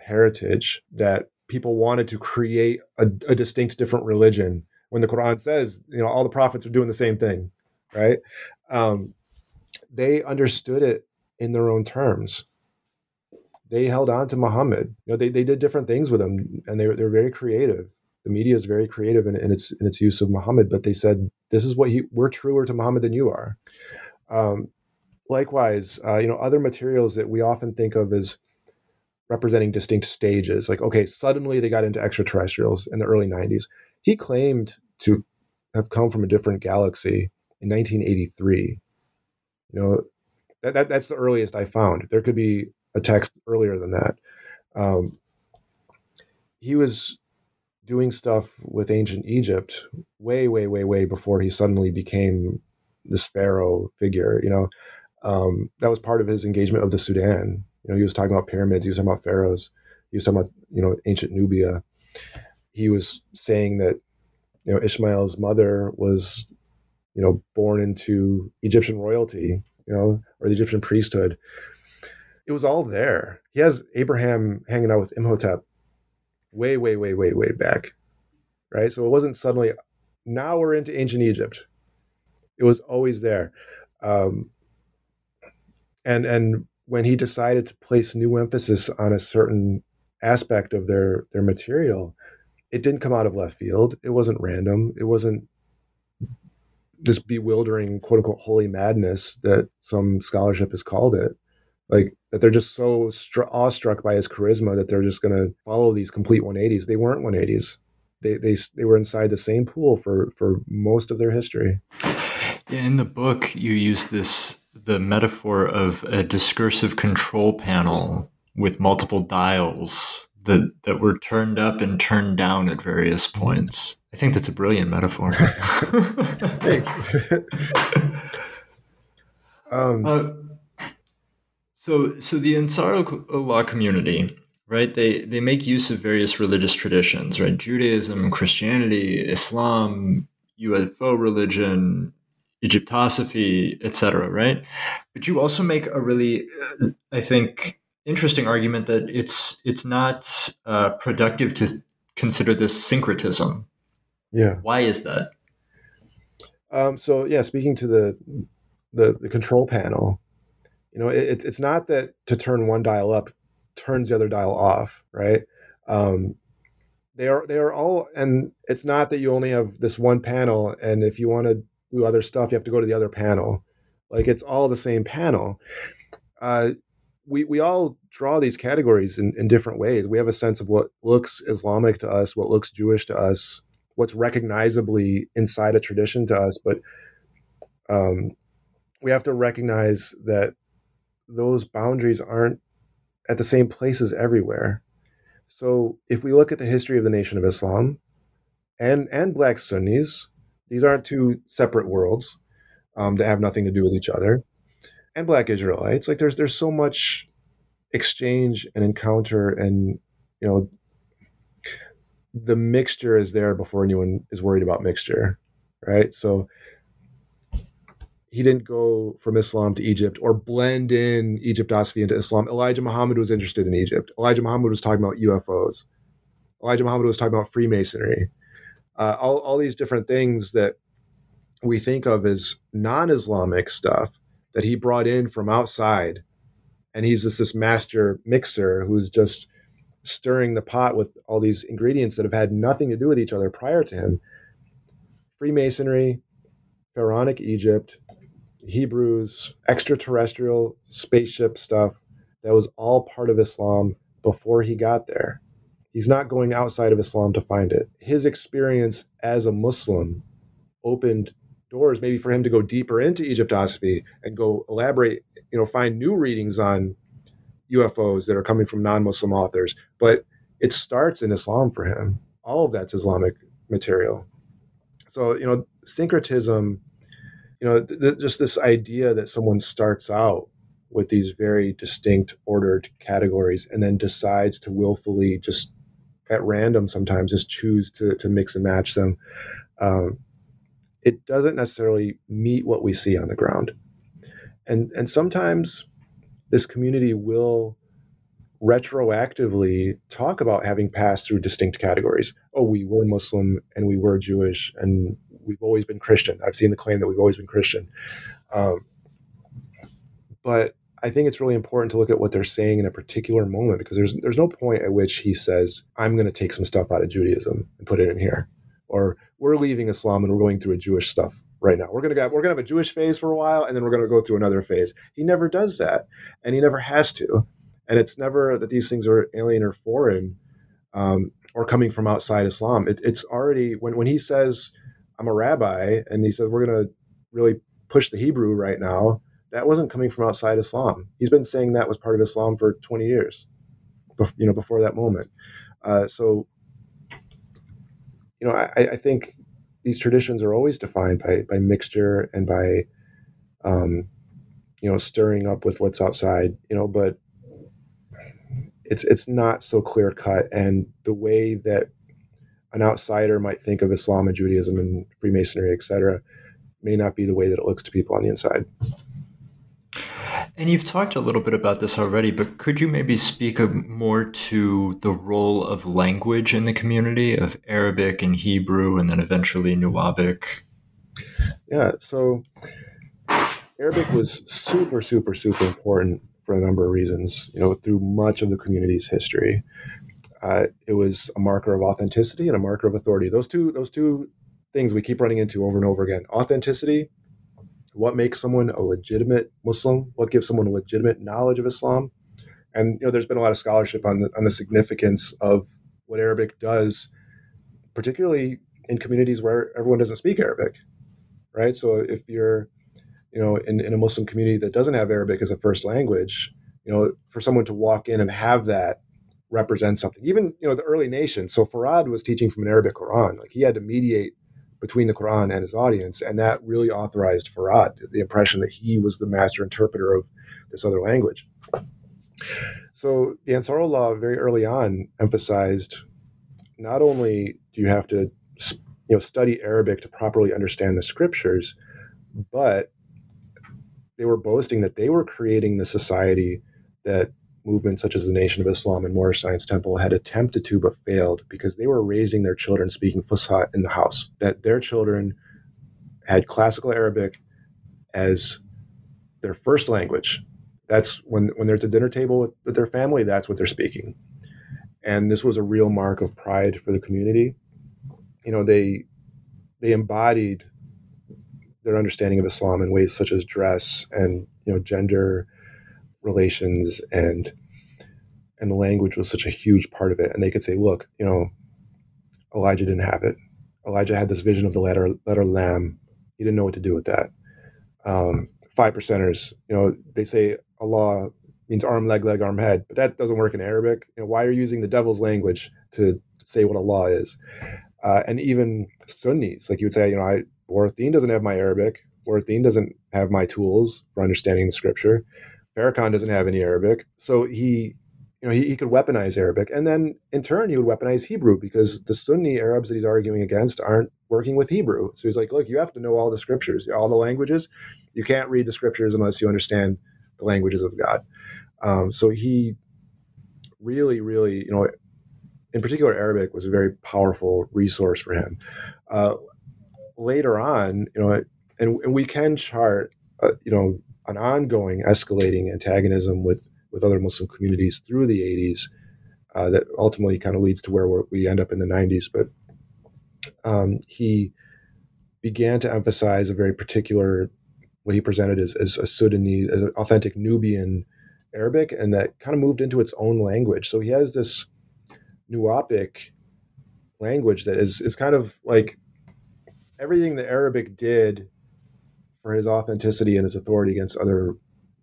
heritage, that people wanted to create a, a distinct different religion when the Quran says, you know, all the prophets are doing the same thing, right? Um, they understood it in their own terms. They held on to Muhammad. You know, they, they did different things with him, and they were, they were very creative. The media is very creative in, in its in its use of Muhammad, but they said, this is what he, we're truer to Muhammad than you are. Um, likewise, uh, you know, other materials that we often think of as representing distinct stages, like, okay, suddenly they got into extraterrestrials in the early nineties. He claimed to have come from a different galaxy in nineteen eighty-three. You know, that, that that's the earliest I found. There could be a text earlier than that. Um, he was doing stuff with ancient Egypt way, way, way, way before he suddenly became this pharaoh figure, you know. Um, that was part of his engagement of the Sudan. You know, he was talking about pyramids, he was talking about pharaohs, he was talking about, you know, ancient Nubia. He was saying that, you know, Ishmael's mother was, you know, born into Egyptian royalty, you know, or the Egyptian priesthood. It was all there. He has Abraham hanging out with Imhotep way, way, way, way, way back, right? So it wasn't suddenly, now we're into ancient Egypt. It was always there. Um, and and when he decided to place new emphasis on a certain aspect of their, their material, it didn't come out of left field. It wasn't random. It wasn't this bewildering, quote unquote, holy madness that some scholarship has called it. Like, that they're just so stru- awestruck by his charisma that they're just going to follow these complete one eighties. They weren't one eighties. They they they were inside the same pool for, for most of their history. In the book, you use this, the metaphor of a discursive control panel with multiple dials that, that were turned up and turned down at various points. I think that's a brilliant metaphor. Thanks. um. Uh, So, so the Ansaru Allah community, right? They they make use of various religious traditions, right? Judaism, Christianity, Islam, U F O religion, Egyptosophy, et cetera, right? But you also make a really, I think, interesting argument that it's it's not uh, productive to consider this syncretism. Yeah. Why is that? Um, so yeah, speaking to the the, the control panel. You know, it's it's not that to turn one dial up turns the other dial off, right? Um, they are they are all, and it's not that you only have this one panel, and if you want to do other stuff, you have to go to the other panel. Like, it's all the same panel. Uh, we we all draw these categories in, in different ways. We have a sense of what looks Islamic to us, what looks Jewish to us, what's recognizably inside a tradition to us, but um, we have to recognize that those boundaries aren't at the same places everywhere. So if we look at the history of the Nation of Islam and, and Black Sunnis, these aren't two separate worlds um, that have nothing to do with each other, and Black Israelites. Like, there's, there's so much exchange and encounter, and, you know, the mixture is there before anyone is worried about mixture. Right. So, he didn't go from Islam to Egypt or blend in Egyptosophy into Islam. Elijah Muhammad was interested in Egypt. Elijah Muhammad was talking about U F Os. Elijah Muhammad was talking about Freemasonry. Uh, all, all these different things that we think of as non-Islamic stuff that he brought in from outside. And he's just this master mixer who's just stirring the pot with all these ingredients that have had nothing to do with each other prior to him. Freemasonry, Pharaonic Egypt, Hebrews, extraterrestrial spaceship stuff. That was all part of Islam before he got there. He's not going outside of Islam to find it. His experience as a Muslim opened doors maybe for him to go deeper into Egyptosophy and go elaborate, you know, find new readings on U F Os that are coming from non-Muslim authors. But it starts in Islam for him. All of that's Islamic material. So, you know, syncretism, you know, th- th- just this idea that someone starts out with these very distinct ordered categories and then decides to willfully just at random sometimes just choose to to mix and match them. Um, it doesn't necessarily meet what we see on the ground. And and sometimes this community will retroactively talk about having passed through distinct categories. Oh, we were Muslim and we were Jewish and we've always been Christian. I've seen the claim that we've always been Christian. Um, but I think it's really important to look at what they're saying in a particular moment, because there's there's no point at which he says, I'm going to take some stuff out of Judaism and put it in here. Or we're leaving Islam and we're going through a Jewish stuff right now. We're going to go, we're going to have a Jewish phase for a while and then we're going to go through another phase. He never does that, and he never has to. And it's never that these things are alien or foreign um, or coming from outside Islam. It, it's already, when, when he says, I'm a rabbi, and he says, we're going to really push the Hebrew right now, that wasn't coming from outside Islam. He's been saying that was part of Islam for twenty years, you know, before that moment. Uh, so, you know, I, I think these traditions are always defined by by mixture and by, um, you know, stirring up with what's outside, you know, but it's it's not so clear cut. And the way that an outsider might think of Islam and Judaism and Freemasonry, et cetera, may not be the way that it looks to people on the inside. And you've talked a little bit about this already, but could you maybe speak more to the role of language in the community, of Arabic and Hebrew, and then eventually Nuwabic? Yeah, so Arabic was super, super, super important for a number of reasons, you know, through much of the community's history. Uh, it was a marker of authenticity and a marker of authority. Those two, those two things we keep running into over and over again. Authenticity. What makes someone a legitimate Muslim? What gives someone a legitimate knowledge of Islam? And, you know, there's been a lot of scholarship on the, on the significance of what Arabic does, particularly in communities where everyone doesn't speak Arabic, right? So if you're, you know, in, in a Muslim community that doesn't have Arabic as a first language, you know, for someone to walk in and have that represents something. Even, you know, the early nations. So Farad was teaching from an Arabic Quran. Like, he had to mediate between the Quran and his audience. And that really authorized Farad, the impression that he was the master interpreter of this other language. So the Ansaru Allah very early on emphasized, not only do you have to, you know, study Arabic to properly understand the scriptures, but they were boasting that they were creating the society that movements such as the Nation of Islam and Moorish Science Temple had attempted to but failed, because they were raising their children speaking Fusha in the house, that their children had classical Arabic as their first language. That's when, when they're at the dinner table with, with their family, that's what they're speaking. And this was a real mark of pride for the community. You know, they they embodied their understanding of Islam in ways such as dress and, you know, gender relations, and and the language was such a huge part of it. And they could say, look, you know, Elijah didn't have it. Elijah had this vision of the letter letter lamb. He didn't know what to do with that. Um, five percenters, you know, they say Allah means arm, leg, leg, arm, head, but that doesn't work in Arabic. You know, why are you using the devil's language to say what Allah is? Uh, and even Sunnis, like you would say, you know, I Warith Deen doesn't have my Arabic. Warith Deen doesn't have my tools for understanding the scripture. Farrakhan doesn't have any Arabic. So he, you know, he, he could weaponize Arabic. And then in turn, he would weaponize Hebrew, because the Sunni Arabs that he's arguing against aren't working with Hebrew. So he's like, look, you have to know all the scriptures, all the languages. You can't read the scriptures unless you understand the languages of God. Um, so he really, really, you know, in particular, Arabic was a very powerful resource for him. Uh, later on, you know, and, and we can chart, uh, you know, an ongoing escalating antagonism with, with other Muslim communities through the eighties uh, that ultimately kind of leads to where we're, we end up in the nineties. But um, he began to emphasize a very particular what he presented as, as a Sudanese, as an authentic Nubian Arabic, and that kind of moved into its own language. So he has this Nuwaubic language that is, is kind of like everything the Arabic did for his authenticity and his authority against other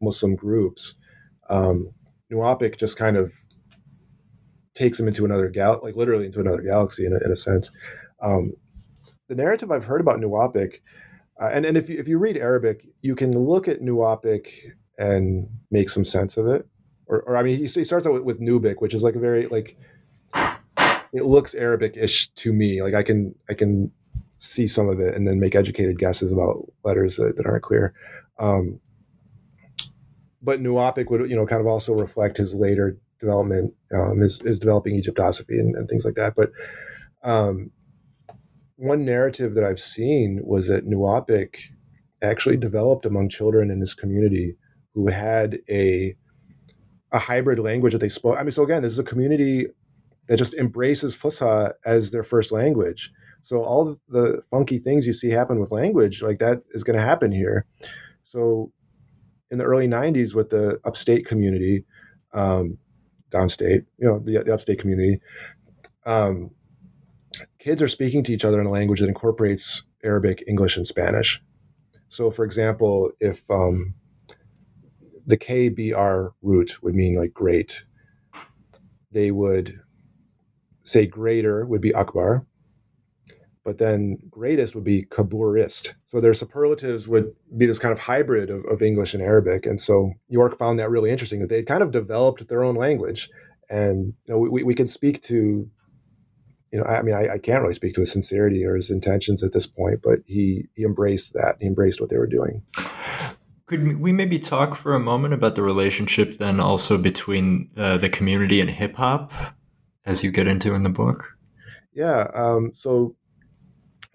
Muslim groups. Um, Nuwaubic just kind of takes him into another gal, like literally into another galaxy in a, in a sense. Um, the narrative I've heard about Nuwaubic, uh, and, and if you, if you read Arabic, you can look at Nuwaubic and make some sense of it. Or, or I mean, he, he starts out with, with Nubic, which is like a very, like, it looks Arabic-ish to me. Like I can, I can see some of it and then make educated guesses about letters that, that aren't clear. Um, but Nuwaubic would, you know, kind of also reflect his later development, um, his, his developing Egyptosophy and, and things like that. But um, one narrative that I've seen was that Nuwaubic actually developed among children in his community who had a a hybrid language that they spoke. I mean, so again, this is a community that just embraces Fusha as their first language. So all the funky things you see happen with language, like that is going to happen here. So in the early nineties with the upstate community, um, downstate, you know, the, the upstate community, um, kids are speaking to each other in a language that incorporates Arabic, English, and Spanish. So for example, if um, the K B R root would mean like great, they would say greater would be akbar, but then greatest would be kaburist. So their superlatives would be this kind of hybrid of, of English and Arabic. And so York found that really interesting, that they kind of developed their own language. And you know, we, we can speak to, you know, I mean, I, I can't really speak to his sincerity or his intentions at this point, but he, he embraced that. He embraced what they were doing. Could we maybe talk for a moment about the relationship then also between uh, the community and hip hop, as you get into in the book? Yeah. Um, so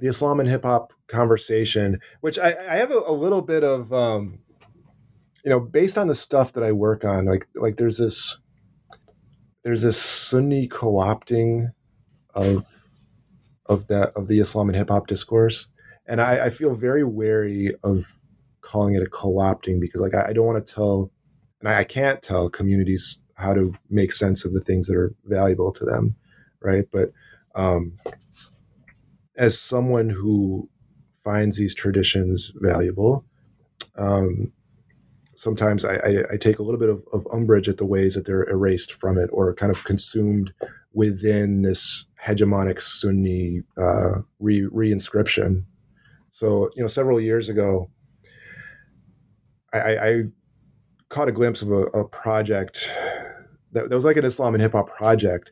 the Islam and hip hop conversation, which I, I have a, a little bit of, um, you know, based on the stuff that I work on, like, like there's this, there's this Sunni co-opting of, of that, of the Islam and hip hop discourse. And I, I feel very wary of calling it a co-opting because like, I, I don't want to tell, and I, I can't tell communities how to make sense of the things that are valuable to them. Right. But, um, as someone who finds these traditions valuable, um, sometimes I, I, I take a little bit of, of umbrage at the ways that they're erased from it or kind of consumed within this hegemonic Sunni, uh, re re-inscription. So, you know, several years ago, I, I, I caught a glimpse of a, a project that, that was like an Islam and hip hop project.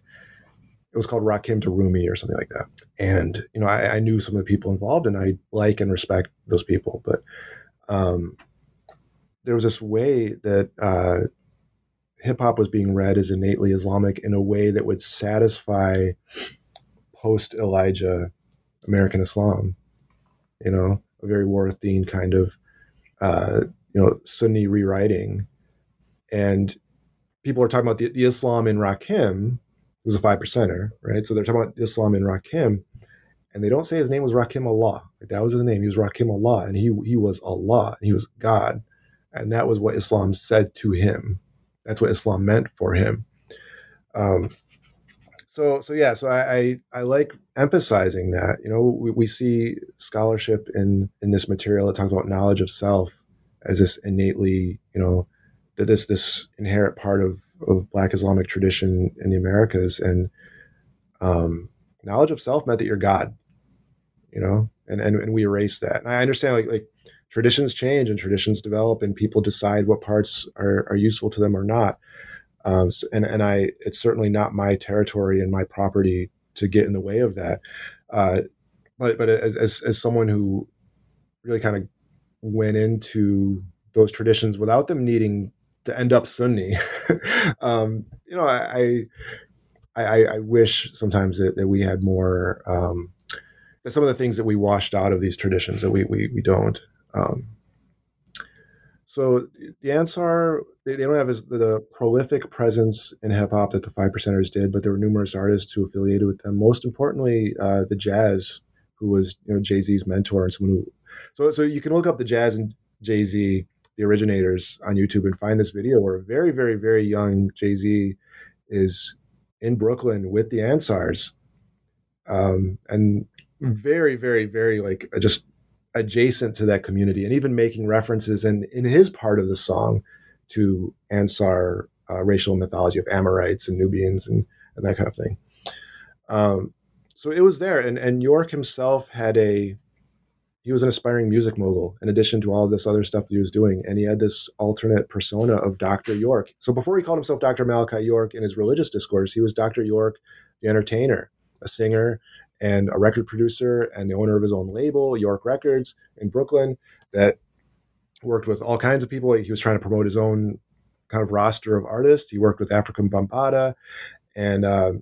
It was called Rakim to Rumi or something like that. And, you know, I, I knew some of the people involved and I like and respect those people. But um, there was this way that uh, hip hop was being read as innately Islamic in a way that would satisfy post-Elijah American Islam, you know, a very Warith Deen kind of, uh, you know, Sunni rewriting. And people are talking about the, the Islam in Rakim, it was a five percenter, right? So they're talking about Islam in Rakim, and they don't say his name was Rakim Allah. Like that was his name. He was Rakim Allah, and he he was Allah, and he was God, and that was what Islam said to him. That's what Islam meant for him. Um, so so yeah, so I I, I like emphasizing that. You know, we, we see scholarship in in this material that talks about knowledge of self as this innately, you know, that this this inherent part of. of Black Islamic tradition in the Americas, and um, knowledge of self meant that you're God, you know, and, and, and we erase that. And I understand like, like traditions change and traditions develop and people decide what parts are, are useful to them or not. Um, so, and, and I, it's certainly not my territory and my property to get in the way of that. Uh, but, but as, as, as someone who really kind of went into those traditions without them needing to end up Sunni, um, you know, I, I, I wish sometimes that, that we had more, um, that some of the things that we washed out of these traditions that we, we, we don't. Um, so the Ansar, they, they don't have as the, the prolific presence in hip hop that the Five Percenters did, but there were numerous artists who affiliated with them. Most importantly, uh, the Jazz, who was, you know, Jay-Z's mentor and someone who, so, so you can look up the Jazz and Jay-Z, the originators, on YouTube and find this video where a very, very, very young Jay-Z is in Brooklyn with the Ansars. Um, and very, very, very like just adjacent to that community, and even making references in, in his part of the song to Ansar uh, racial mythology of Amorites and Nubians and, and that kind of thing. Um, so it was there. And, and York himself had a, he was an aspiring music mogul in addition to all of this other stuff that he was doing. And he had this alternate persona of Doctor York. So before he called himself Doctor Malachi York in his religious discourse, he was Doctor York, the entertainer, a singer and a record producer and the owner of his own label, York Records in Brooklyn, that worked with all kinds of people. He was trying to promote his own kind of roster of artists. He worked with African Bambaataa, and uh,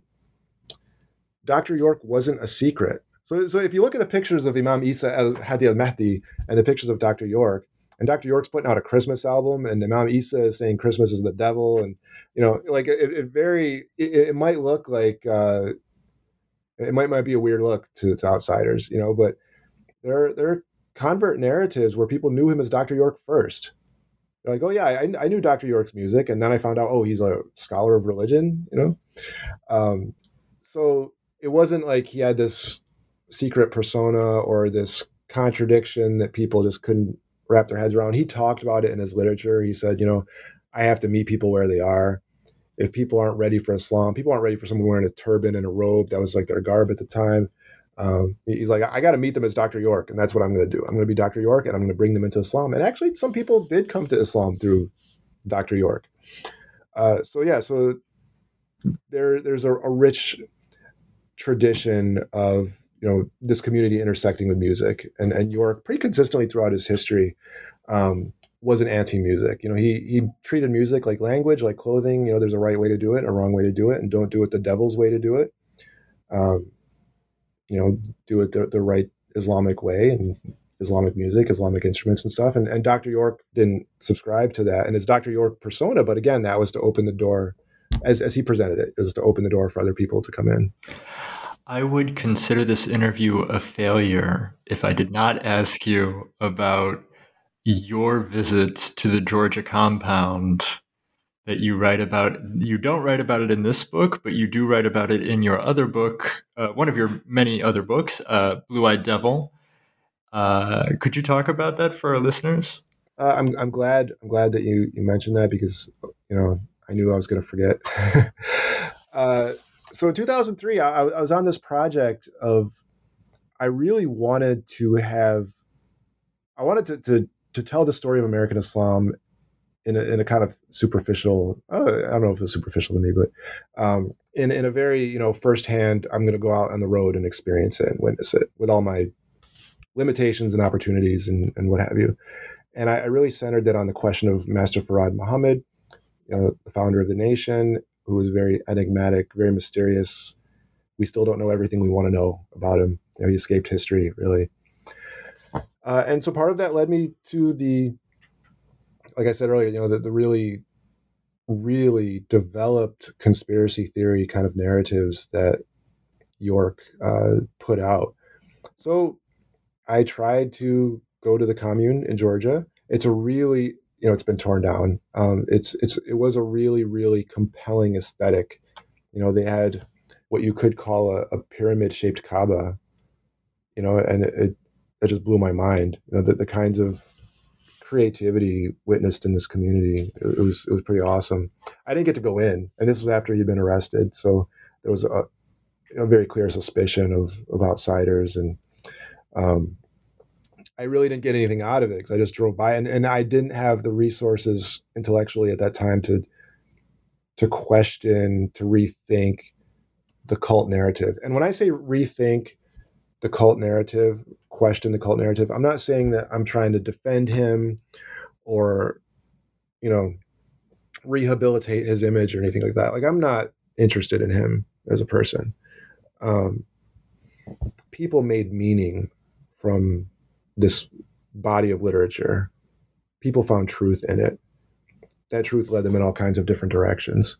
Doctor York wasn't a secret. So, so if you look at the pictures of Imam Isa al-Hadi al-Mahdi and the pictures of Doctor York, and Doctor York's putting out a Christmas album, and Imam Isa is saying Christmas is the devil, and you know, like it, it very, it, it might look like uh, it might might be a weird look to, to outsiders, you know, but there there are convert narratives where people knew him as Doctor York first. They're like, oh yeah, I, I knew Doctor York's music, and then I found out, oh, he's a scholar of religion, you know. Um, so it wasn't like he had this secret persona or this contradiction that people just couldn't wrap their heads around. He talked about it in his literature. He said, you know, I have to meet people where they are. If people aren't ready for Islam, people aren't ready for someone wearing a turban and a robe. That was like their garb at the time. Um, he's like, I got to meet them as Doctor York, and that's what I'm going to do. I'm going to be Doctor York, and I'm going to bring them into Islam. And actually, some people did come to Islam through Doctor York. Uh, so yeah, so there, there's a, a rich tradition of, you know, this community intersecting with music, and and York pretty consistently throughout his history um, wasn't anti-music. You know, he he treated music like language, like clothing. You know, there's a right way to do it, a wrong way to do it, and don't do it the devil's way to do it. Um, you know, do it the, the right Islamic way, and Islamic music, Islamic instruments and stuff. And, and Doctor York didn't subscribe to that. And it's Doctor York persona. But again, that was to open the door, as, as he presented it, it was to open the door for other people to come in. I would consider this interview a failure if I did not ask you about your visits to the Georgia compound that you write about. You don't write about it in this book, but you do write about it in your other book, uh, one of your many other books, uh, Blue-Eyed Devil. Uh, could you talk about that for our listeners? Uh, I'm I'm glad I'm glad that you, you mentioned that, because you know I knew I was going to forget. uh, so in two thousand three, I, I was on this project of I really wanted to have I wanted to to, to tell the story of American Islam. In a, in a kind of superficial, uh, I don't know if it's superficial to me, but um, in in a very, you know, firsthand, I'm going to go out on the road and experience it and witness it with all my limitations and opportunities and, and what have you. And I, I really centered that on the question of Master Farad Muhammad, you know, the founder of the nation, who was very enigmatic, very mysterious. We still don't know everything we want to know about him. You know, he escaped history, really. Uh, and so part of that led me to the, like I said earlier, you know, the, the really, really developed conspiracy theory kind of narratives that York uh, put out. So I tried to go to the commune in Georgia. It's a really, you know, it's been torn down. Um, it's it's it was a really, really compelling aesthetic. You know, they had what you could call a, a pyramid-shaped Kaaba, you know, and it, it, it just blew my mind. You know, the, the kinds of creativity witnessed in this community. It was it was pretty awesome. I didn't get to go in, and this was after he'd been arrested, so there was a, a very clear suspicion of, of outsiders, and um, I really didn't get anything out of it because I just drove by, and, and I didn't have the resources intellectually at that time to to question, to rethink the cult narrative. And when I say rethink the cult narrative, question the cult narrative, I'm not saying that I'm trying to defend him or, you know, rehabilitate his image or anything like that. Like, I'm not interested in him as a person. Um, people made meaning from this body of literature. People found truth in it. That truth led them in all kinds of different directions.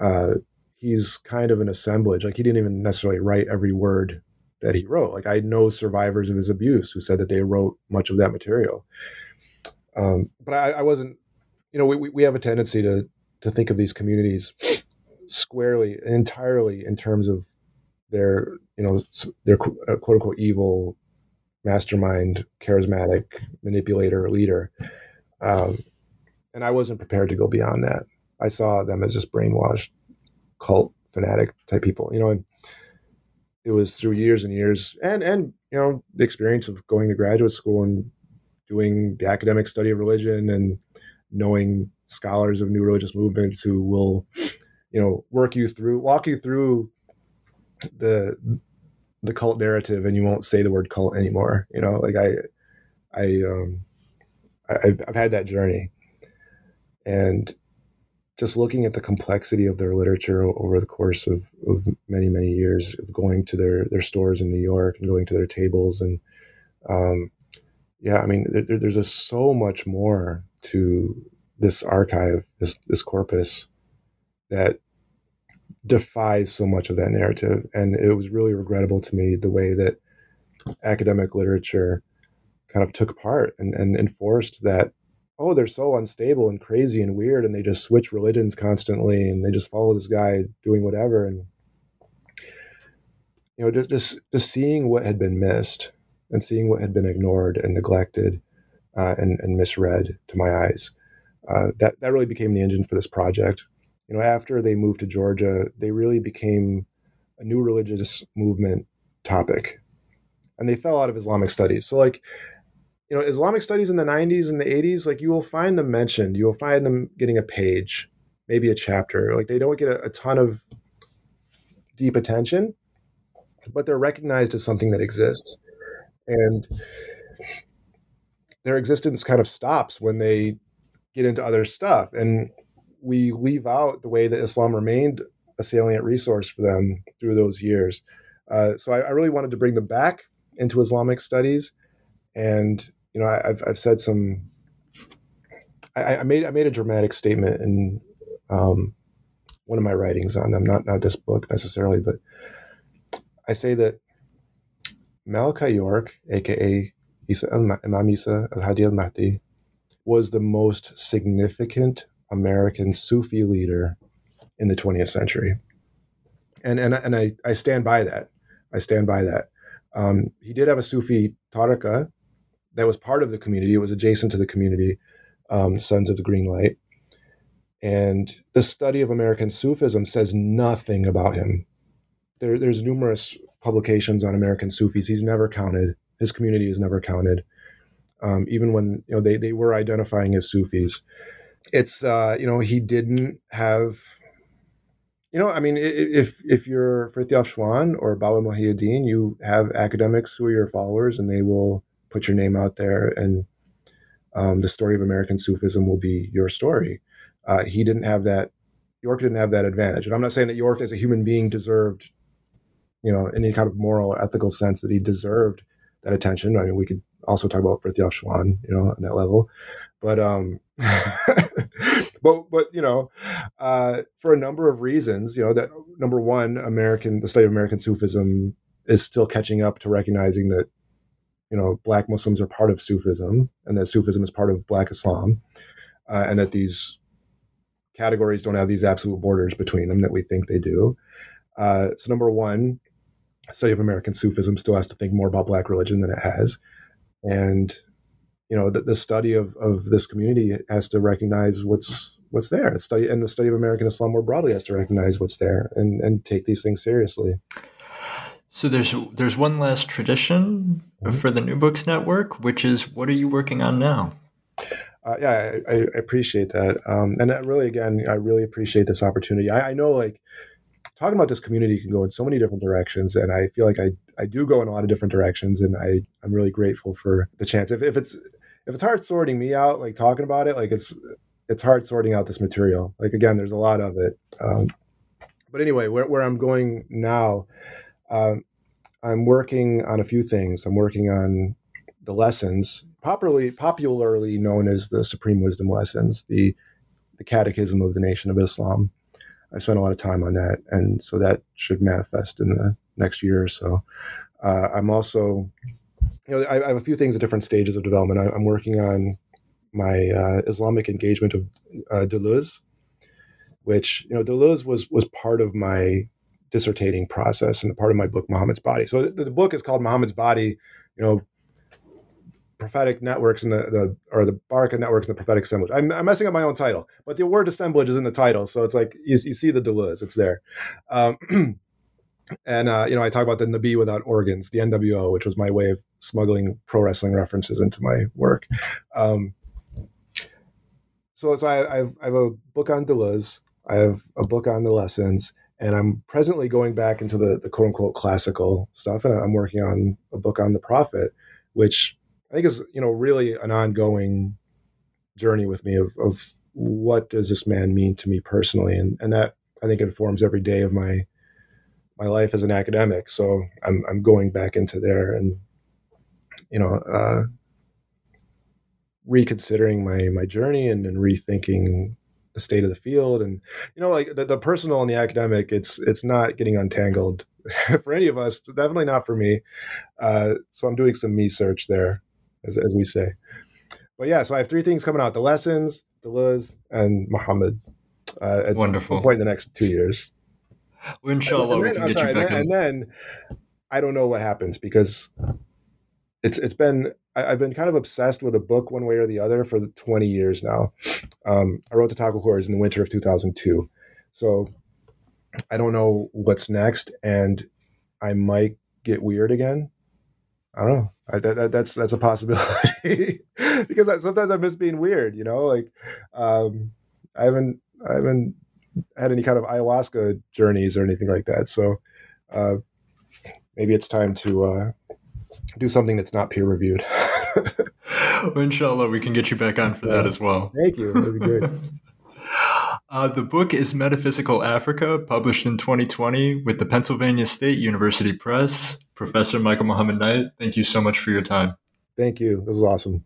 Uh, he's kind of an assemblage. Like, he didn't even necessarily write every word that he wrote. Like, I know survivors of his abuse who said that they wrote much of that material. Um, but I, I wasn't, you know, we, we have a tendency to, to think of these communities squarely and entirely in terms of their, you know, their quote unquote evil mastermind, charismatic manipulator, leader. Um, and I wasn't prepared to go beyond that. I saw them as just brainwashed cult fanatic type people, you know, and it was through years and years and, and, you know, the experience of going to graduate school and doing the academic study of religion and knowing scholars of new religious movements who will, you know, work you through, walk you through the, the cult narrative, and you won't say the word cult anymore. You know, like I, I, um, I, I've, I've had that journey, and just looking at the complexity of their literature over the course of, of many, many years of going to their, their stores in New York and going to their tables. And, um, yeah, I mean, there, there's a, so much more to this archive, this, this corpus that defies so much of that narrative. And it was really regrettable to me the way that academic literature kind of took apart and, and enforced that, oh, they're so unstable and crazy and weird, and they just switch religions constantly, and they just follow this guy doing whatever. And, you know, just, just, just seeing what had been missed and seeing what had been ignored and neglected uh, and, and misread to my eyes, uh, that, that really became the engine for this project. You know, after they moved to Georgia, they really became a new religious movement topic, and they fell out of Islamic studies. So like, you know, Islamic studies in the nineties and the eighties, like you will find them mentioned, you will find them getting a page, maybe a chapter. Like they don't get a, a ton of deep attention, but they're recognized as something that exists. And their existence kind of stops when they get into other stuff. And we leave out the way that Islam remained a salient resource for them through those years. Uh, so I, I really wanted to bring them back into Islamic studies. And, you know, I, I've I've said some, I, I made I made a dramatic statement in um, one of my writings on them, not, not this book necessarily, but I say that Malachi York, a k a. Isa al-Mahdi, Imam Isa al-Mahdi, was the most significant American Sufi leader in the twentieth century. And and, and I, I stand by that. I stand by that. Um, he did have a Sufi tariqa that was part of the community. It was adjacent to the community, um, Sons of the Green Light. And the study of American Sufism says nothing about him. There, there's numerous publications on American Sufis. He's never counted. His community is never counted. Um, even when, you know, they, they were identifying as Sufis. It's, uh, you know, he didn't have, you know, I mean, if if you're Frithjof Schwan or Baba Mohiuddin, you have academics who are your followers, and they will put your name out there, and um, the story of American Sufism will be your story. Uh, he didn't have that. York didn't have that advantage. And I'm not saying that York as a human being deserved, you know, in any kind of moral or ethical sense that he deserved that attention. I mean, we could also talk about Frithjof Schwan, you know, on that level. But, um, but, but, you know, uh, for a number of reasons, you know, that number one, American, the study of American Sufism is still catching up to recognizing that, you know, Black Muslims are part of Sufism, and that Sufism is part of Black Islam, uh, and that these categories don't have these absolute borders between them that we think they do. Uh, so number one, study of American Sufism still has to think more about Black religion than it has. And, you know, the, the study of, of this community has to recognize what's what's there. The study, and the study of American Islam more broadly has to recognize what's there and, and take these things seriously. So there's there's one last tradition mm-hmm. for the New Books Network, which is, what are you working on now? Uh, yeah, I, I appreciate that. Um, and that really, again, I really appreciate this opportunity. I, I know, like, talking about this community can go in so many different directions, and I feel like I, I do go in a lot of different directions, and I, I'm really grateful for the chance. If if it's if it's hard sorting me out, like talking about it, like it's it's hard sorting out this material. Like again, there's a lot of it. Um, but anyway, where where I'm going now, um, I'm working on a few things. I'm working on the lessons, popularly popularly known as the Supreme Wisdom Lessons, the the Catechism of the Nation of Islam. I spent a lot of time on that, and so that should manifest in the next year or so. Uh, I'm also, you know, I, I have a few things at different stages of development. I, I'm working on my uh, Islamic engagement of uh, Deleuze, which, you know, Deleuze was was part of my dissertating process and part of my book, Muhammad's Body. So the, the book is called Muhammad's Body, you know, prophetic networks and the, the or the Baraka networks and the prophetic assemblage. I'm, I'm messing up my own title, but the word assemblage is in the title. So it's like, you, you see the Deleuze, it's there. Um, and, uh, you know, I talk about the Nabi without organs, the N W O, which was my way of smuggling pro wrestling references into my work. Um, so so I, I, have, I have a book on Deleuze. I have a book on the lessons. And I'm presently going back into the, the quote-unquote classical stuff, and I'm working on a book on the Prophet, which I think is, you know, really an ongoing journey with me of, of what does this man mean to me personally, and and that I think informs every day of my my life as an academic. So I'm I'm going back into there and, you know, uh, reconsidering my my journey and, and rethinking the state of the field. And, you know, like the, the personal and the academic, it's, it's not getting untangled for any of us, definitely not for me. Uh, so I'm doing some me search there, as, as we say. But yeah, so I have three things coming out: the lessons, Deleuze, and Muhammad. Uh, at Wonderful. Some point in the next two years. Well, inshallah, then, we can I'm get sorry, you back and then, and then I don't know what happens, because it's, it's been, I've been kind of obsessed with a book one way or the other for twenty years now. Um, I wrote The Taco Horrors in the winter of two thousand two. So I don't know what's next, and I might get weird again. I don't know. I, that, that, that's, that's a possibility, because I, sometimes I miss being weird, you know, like, um, I haven't, I haven't had any kind of ayahuasca journeys or anything like that. So, uh, maybe it's time to, uh, do something that's not peer reviewed. Well, inshallah, we can get you back on for yeah. that as well. Thank you. That'd be great. uh, the book is Metaphysical Africa, published in twenty twenty with the Pennsylvania State University Press. Professor Michael Muhammad Knight, thank you so much for your time. Thank you. This was awesome.